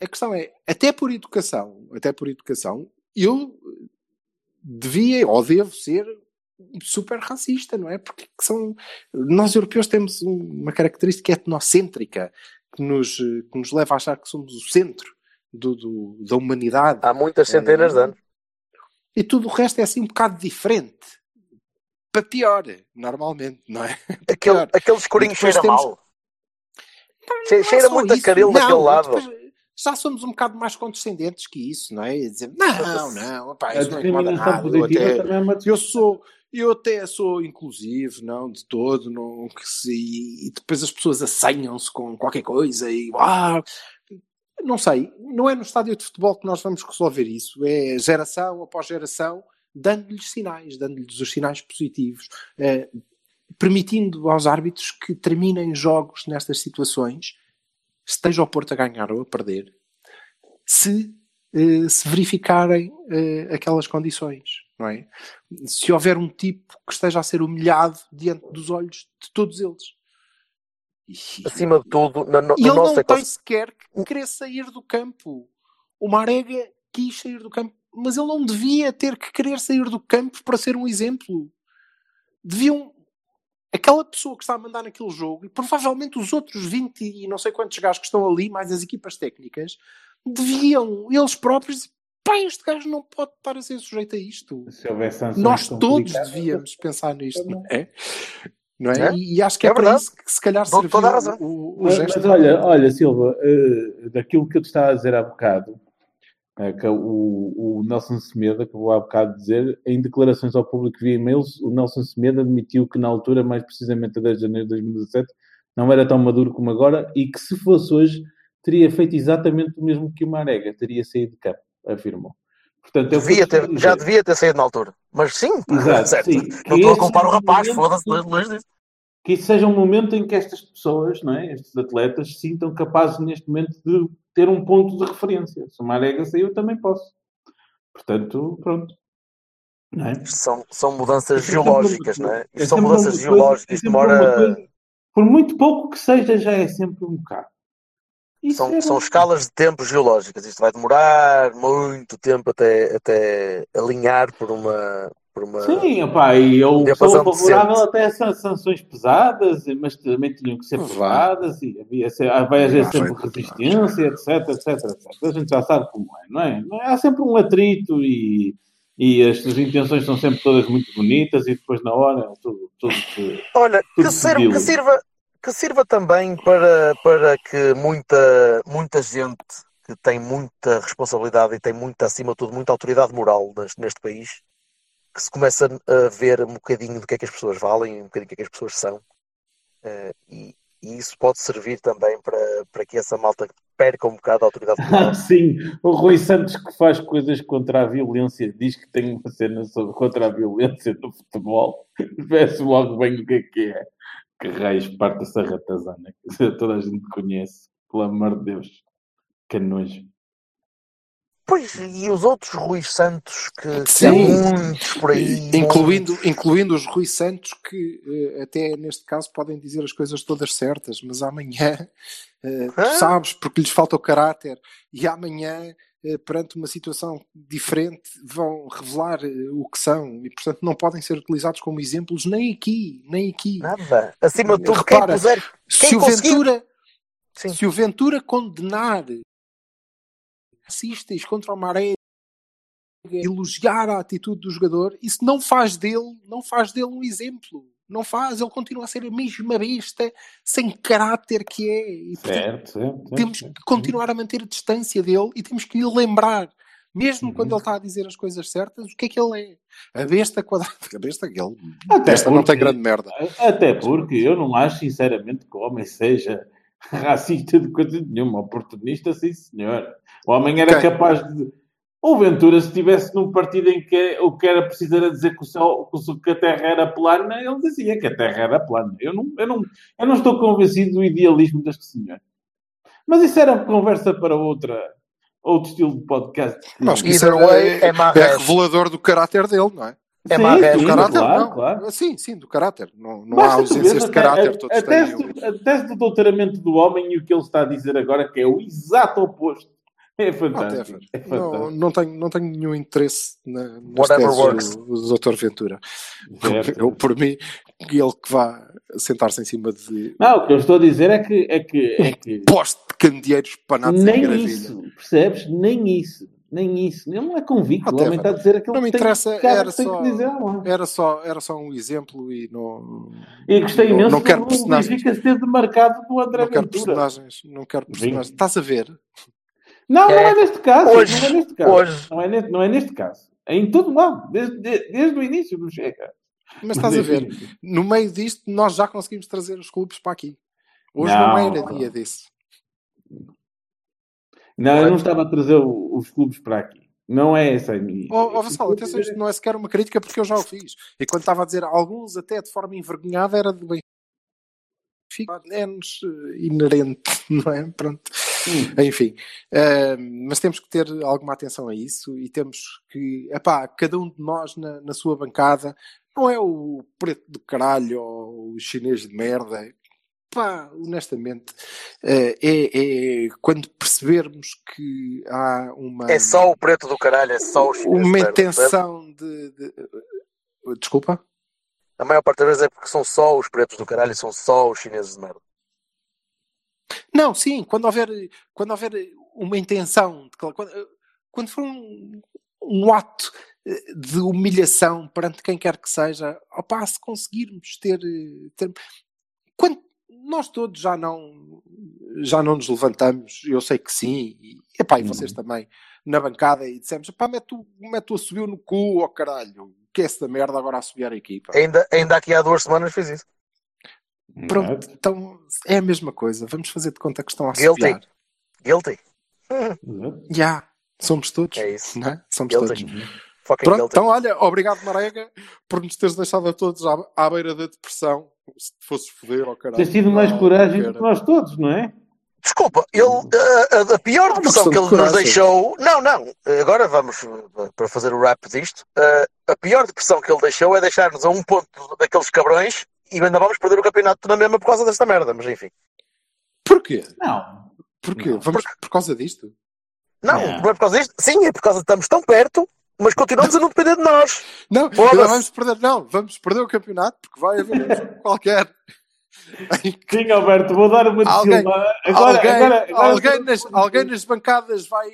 a questão é, até por educação, eu devia ou devo ser super racista, não é? Porque nós europeus temos uma característica etnocêntrica que nos leva a achar que somos o centro da humanidade. Há muitas centenas de anos. E tudo o resto é assim um bocado diferente. Para pior, normalmente, não é? Aquele escurinho cheira mal. Cheira muito a caril daquele lado. Já somos um bocado mais condescendentes que isso, não é? E dizer, isso não incomoda nada. Eu até sou inclusivo, não, de todo, não, e depois as pessoas assanham-se com qualquer coisa e não sei, não é no estádio de futebol que nós vamos resolver isso, é geração após geração dando-lhes sinais, dando-lhes os sinais positivos, permitindo aos árbitros que terminem jogos nestas situações, esteja o Porto a ganhar ou a perder, se verificarem aquelas condições, não é? Se houver um tipo que esteja a ser humilhado diante dos olhos de todos eles. Acima de tudo, ele não tem sequer que querer sair do campo. O Marega quis sair do campo, mas ele não devia ter que querer sair do campo para ser um exemplo. Deviam... Aquela pessoa que está a mandar naquele jogo, e provavelmente os outros 20 e não sei quantos gajos que estão ali, mais as equipas técnicas, deviam eles próprios dizer, pá, este gajo não pode estar a ser sujeito a isto. Nós todos devíamos pensar nisto, não é? Não é? E acho que é para isso que se calhar serviu o gesto. Mas olha Silva, daquilo que eu te estava a dizer há bocado, que o Nelson Semedo acabou há bocado de dizer, em declarações ao público via e-mails, o Nelson Semedo admitiu que na altura, mais precisamente a 10 de janeiro de 2017, não era tão maduro como agora e que se fosse hoje teria feito exatamente o mesmo que o Marega, teria saído de campo, afirmou. Portanto, devia ter saído na altura, mas sim, exato, certo. Sim. Não estou a comparar o rapaz, foda-se, longe disso. Que isso seja um momento em que estas pessoas, não é? Estes atletas, se sintam capazes neste momento de ter um ponto de referência. Se o Marega saiu, eu também posso. Portanto, pronto. Não é? São mudanças geológicas, não é? São mudanças geológicas. Por muito pouco que seja, já é sempre um bocado. São escalas de tempo geológicas. Isto vai demorar muito tempo até alinhar por uma... Sim, opá, e eu sou favorável até a sanções pesadas, mas também tinham que ser provadas, e vai haver sempre resistência, etc. A gente já sabe como é, não é? Há sempre um atrito e as intenções são sempre todas muito bonitas e depois na hora tudo se... Olha, que sirva também para que muita gente que tem muita responsabilidade e tem muita, acima de tudo, muita autoridade moral neste país, que se começa a ver um bocadinho do que é que as pessoas valem, um bocadinho do que é que as pessoas são. E isso pode servir também para que essa malta perca um bocado a autoridade. Sim, o Rui Santos, que faz coisas contra a violência, diz que tem uma cena sobre contra a violência do futebol. Vê-se logo bem o que é. Que raios parte essa ratazana. Toda a gente conhece. Pelo amor de Deus. Que nojo. Pois, e os outros Rui Santos que há muitos por aí... Incluindo os Rui Santos que até neste caso podem dizer as coisas todas certas, mas amanhã, tu sabes, porque lhes falta o caráter, e amanhã, perante uma situação diferente, vão revelar o que são, e portanto não podem ser utilizados como exemplos nem aqui. Nada. Acima de tudo, repara, se o Ventura condenar... racistas contra o Marega, elogiar a atitude do jogador, isso não faz dele um exemplo, não faz, ele continua a ser a mesma besta sem caráter que é, e portanto, temos que continuar a manter a distância dele e temos que lhe lembrar, mesmo quando ele está a dizer as coisas certas, o que é que ele é? A besta quadrada, a besta que ele não tem grande merda. Até porque eu não acho sinceramente que o homem seja racista de coisa nenhuma, oportunista, sim senhor. O homem era capaz de... O Ventura, se estivesse num partido em que o que era preciso era dizer que a Terra era plana, ele dizia que a Terra era plana. Eu não estou convencido do idealismo deste senhor. Mas isso era conversa para outro estilo de podcast. Mas que isso é revelador do caráter dele, não é? É Marega, do caráter, claro, não. Claro. Sim, do caráter. Não há ausências de caráter. A tese do doutoramento do homem e o que ele está a dizer agora, que é o exato oposto. É fantástico. Fantástico. Não tenho nenhum interesse nas teses do Dr. Ventura. Eu, por mim, ele que vá sentar-se em cima de... Não, o que eu estou a dizer é que... poste de candeeiros panados em gravilha. Nem isso, percebes? Nem isso. Ele não é convicto. O homem está a dizer aquilo que tem que dizer. Era só um exemplo e não... E gostei imenso. Não quero personagens. Fica-se tendo marcado pelo André Ventura. Não quero personagens. Estás a ver? Não é neste caso. Hoje. Não é neste caso. É em todo lado. Desde o início não chega. Mas estás a ver. No meio disto, nós já conseguimos trazer os clubes para aqui. Hoje não era dia desse. Não, eu não estava a trazer os clubes para aqui. Não é essa a minha... Vassal, atenção, isto não é sequer uma crítica porque eu já o fiz. E quando estava a dizer, alguns até de forma envergonhada, era de Benfica, menos inerente, não é? Pronto. Enfim. Mas temos que ter alguma atenção a isso e temos que... Epá, cada um de nós na sua bancada, não é o preto do caralho ou o chinês de merda... Pá, honestamente, é quando percebermos que há uma... É só o preto do caralho, é só o chinês. Uma intenção de... Desculpa? A maior parte das vezes é porque são só os pretos do caralho, são só os chineses de merda. Não, sim, quando houver uma intenção, quando for um ato de humilhação perante quem quer que seja, opá, se conseguirmos ter... Quando nós todos já não nos levantamos, eu sei que sim, e vocês também, na bancada, e dissemos, epá, mete-o a subir no cu, ó caralho, que é essa merda agora a subir a equipa. Ainda aqui há 2 semanas fiz isso. Pronto, então é a mesma coisa, vamos fazer de conta que estão a subir. Guilty. Já, somos todos. É isso. Não é? Somos guilty. Todos. Pronto, então olha, obrigado Marega por nos teres deixado a todos à beira da depressão. Se fosses foder, oh caralho. Tens tido mais coragem do que nós todos, não é? Desculpa, a pior depressão que ele nos deixou... Não, agora vamos para fazer o rap disto. A pior depressão que ele deixou é deixar-nos a um ponto daqueles cabrões e ainda vamos perder o campeonato na mesma por causa desta merda, mas enfim. Porquê? Não. Porquê? Não. Vamos por causa disto? Não, não é por causa disto. Sim, é por causa de estamos tão perto... Mas continuamos a não depender de nós. Vamos perder o campeonato porque vai haver um jogo qualquer. Sim, Alberto, vou dar uma desculpa. Alguém nas bancadas vai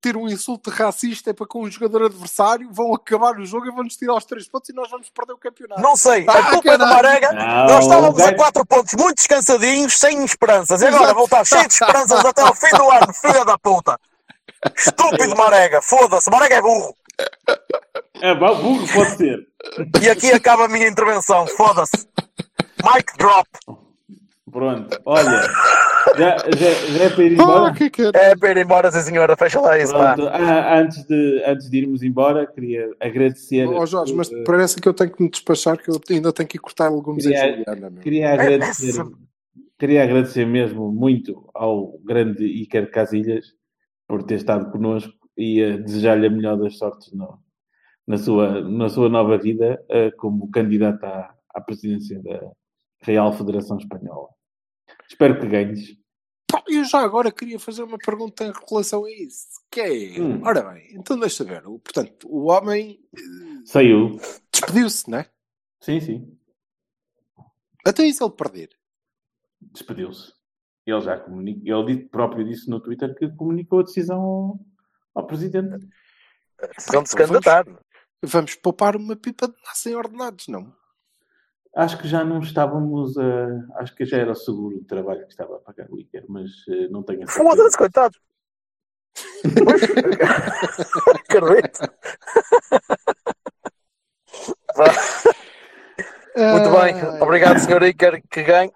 ter um insulto racista para com um jogador adversário, vão acabar o jogo e vão-nos tirar os 3 pontos e nós vamos perder o campeonato. Não sei, a culpa é da Marega. Nós estávamos a 4 pontos, muito descansadinhos, sem esperanças. E agora voltar cheio de esperanças até ao fim do ano, filha da puta. Estúpido Marega, foda-se, Marega é burro. É burro, pode ser. E aqui acaba a minha intervenção, foda-se. Mic drop. Pronto, olha, já é para ir embora. É para ir embora, sim senhora, fecha lá isso. Pronto, antes de irmos embora, queria agradecer... Jorge, mas parece que eu tenho que me despachar, que eu ainda tenho que ir cortar legumes em Juliana. Queria agradecer mesmo muito ao grande Iker Casilhas por ter estado connosco e a desejar-lhe a melhor das sortes na sua nova vida como candidato à presidência da Real Federação Espanhola. Espero que ganhes. Eu já agora queria fazer uma pergunta em relação a isso, que é... Ora bem, então deixa ver. Portanto, o homem... Saiu. Despediu-se, não é? Sim, sim. Até isso ele perder. Despediu-se. Ele já comunicou, ele próprio disse no Twitter que comunicou a decisão ao presidente. A decisão de se candidatar. Vamos poupar uma pipa de nada sem ordenados, não? Acho que já não estávamos a... Acho que já era o seguro de trabalho que estava a pagar o Iker, mas não tenho a certeza. Foda-se, coitado! Muito bem, obrigado senhor Iker, que ganhes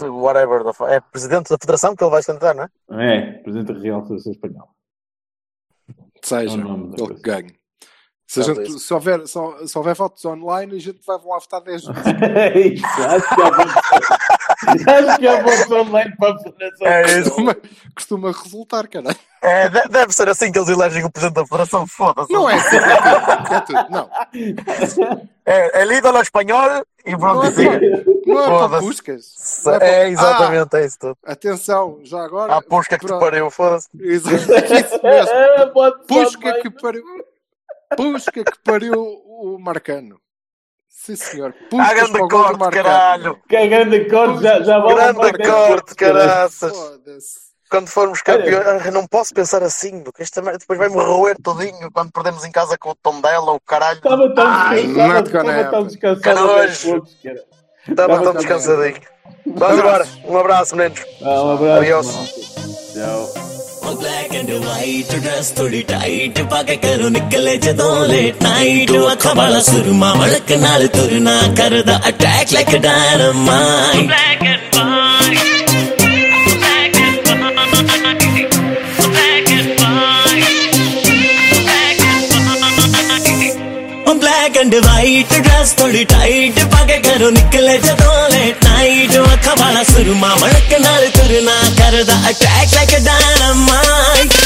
whatever, é presidente da federação que ele vai sentar, não é? É, presidente da Real Federação Espanhola. Seja, ele que ganhe. Se houver votos online, a gente vai lá votar 10 vezes. É isso, acho que há votos online para a federação. É isso. Costuma resultar, caralho. É, deve ser assim que eles elegem o presidente da federação, foda-se. Não é assim, é tudo, não. É líder espanhol e pronto. Não é para Puskas. É, exatamente, é isso tudo. Atenção, já agora... Há Pusca que te pariu, foda-se. Exatamente, isso mesmo. Pusca que pariu... Pusca que pariu o Marcano. Sim, senhor. Pusca a grande corte, caralho. Que a grande corte, já vale grande corte, caraças. Quando formos campeões, não posso pensar assim, porque esta merda depois vai-me roer todinho quando perdemos em casa com o Tondela, o caralho. Estava tão descansadinho. Vamos embora. Um abraço, meninos. Adeus. Tchau. Black and white dress थोड़ी tight पाके करो निकले जदों late night अखा वाला सुरमा वलक नाल तुरना करदा attack like dynamite black and white black and white black and white black and white, dress थोड़ी tight, भागे घरों निकले जदों late night, अखा वाला सुरमा मलक नाल तुरना करदा attack like a dynamite.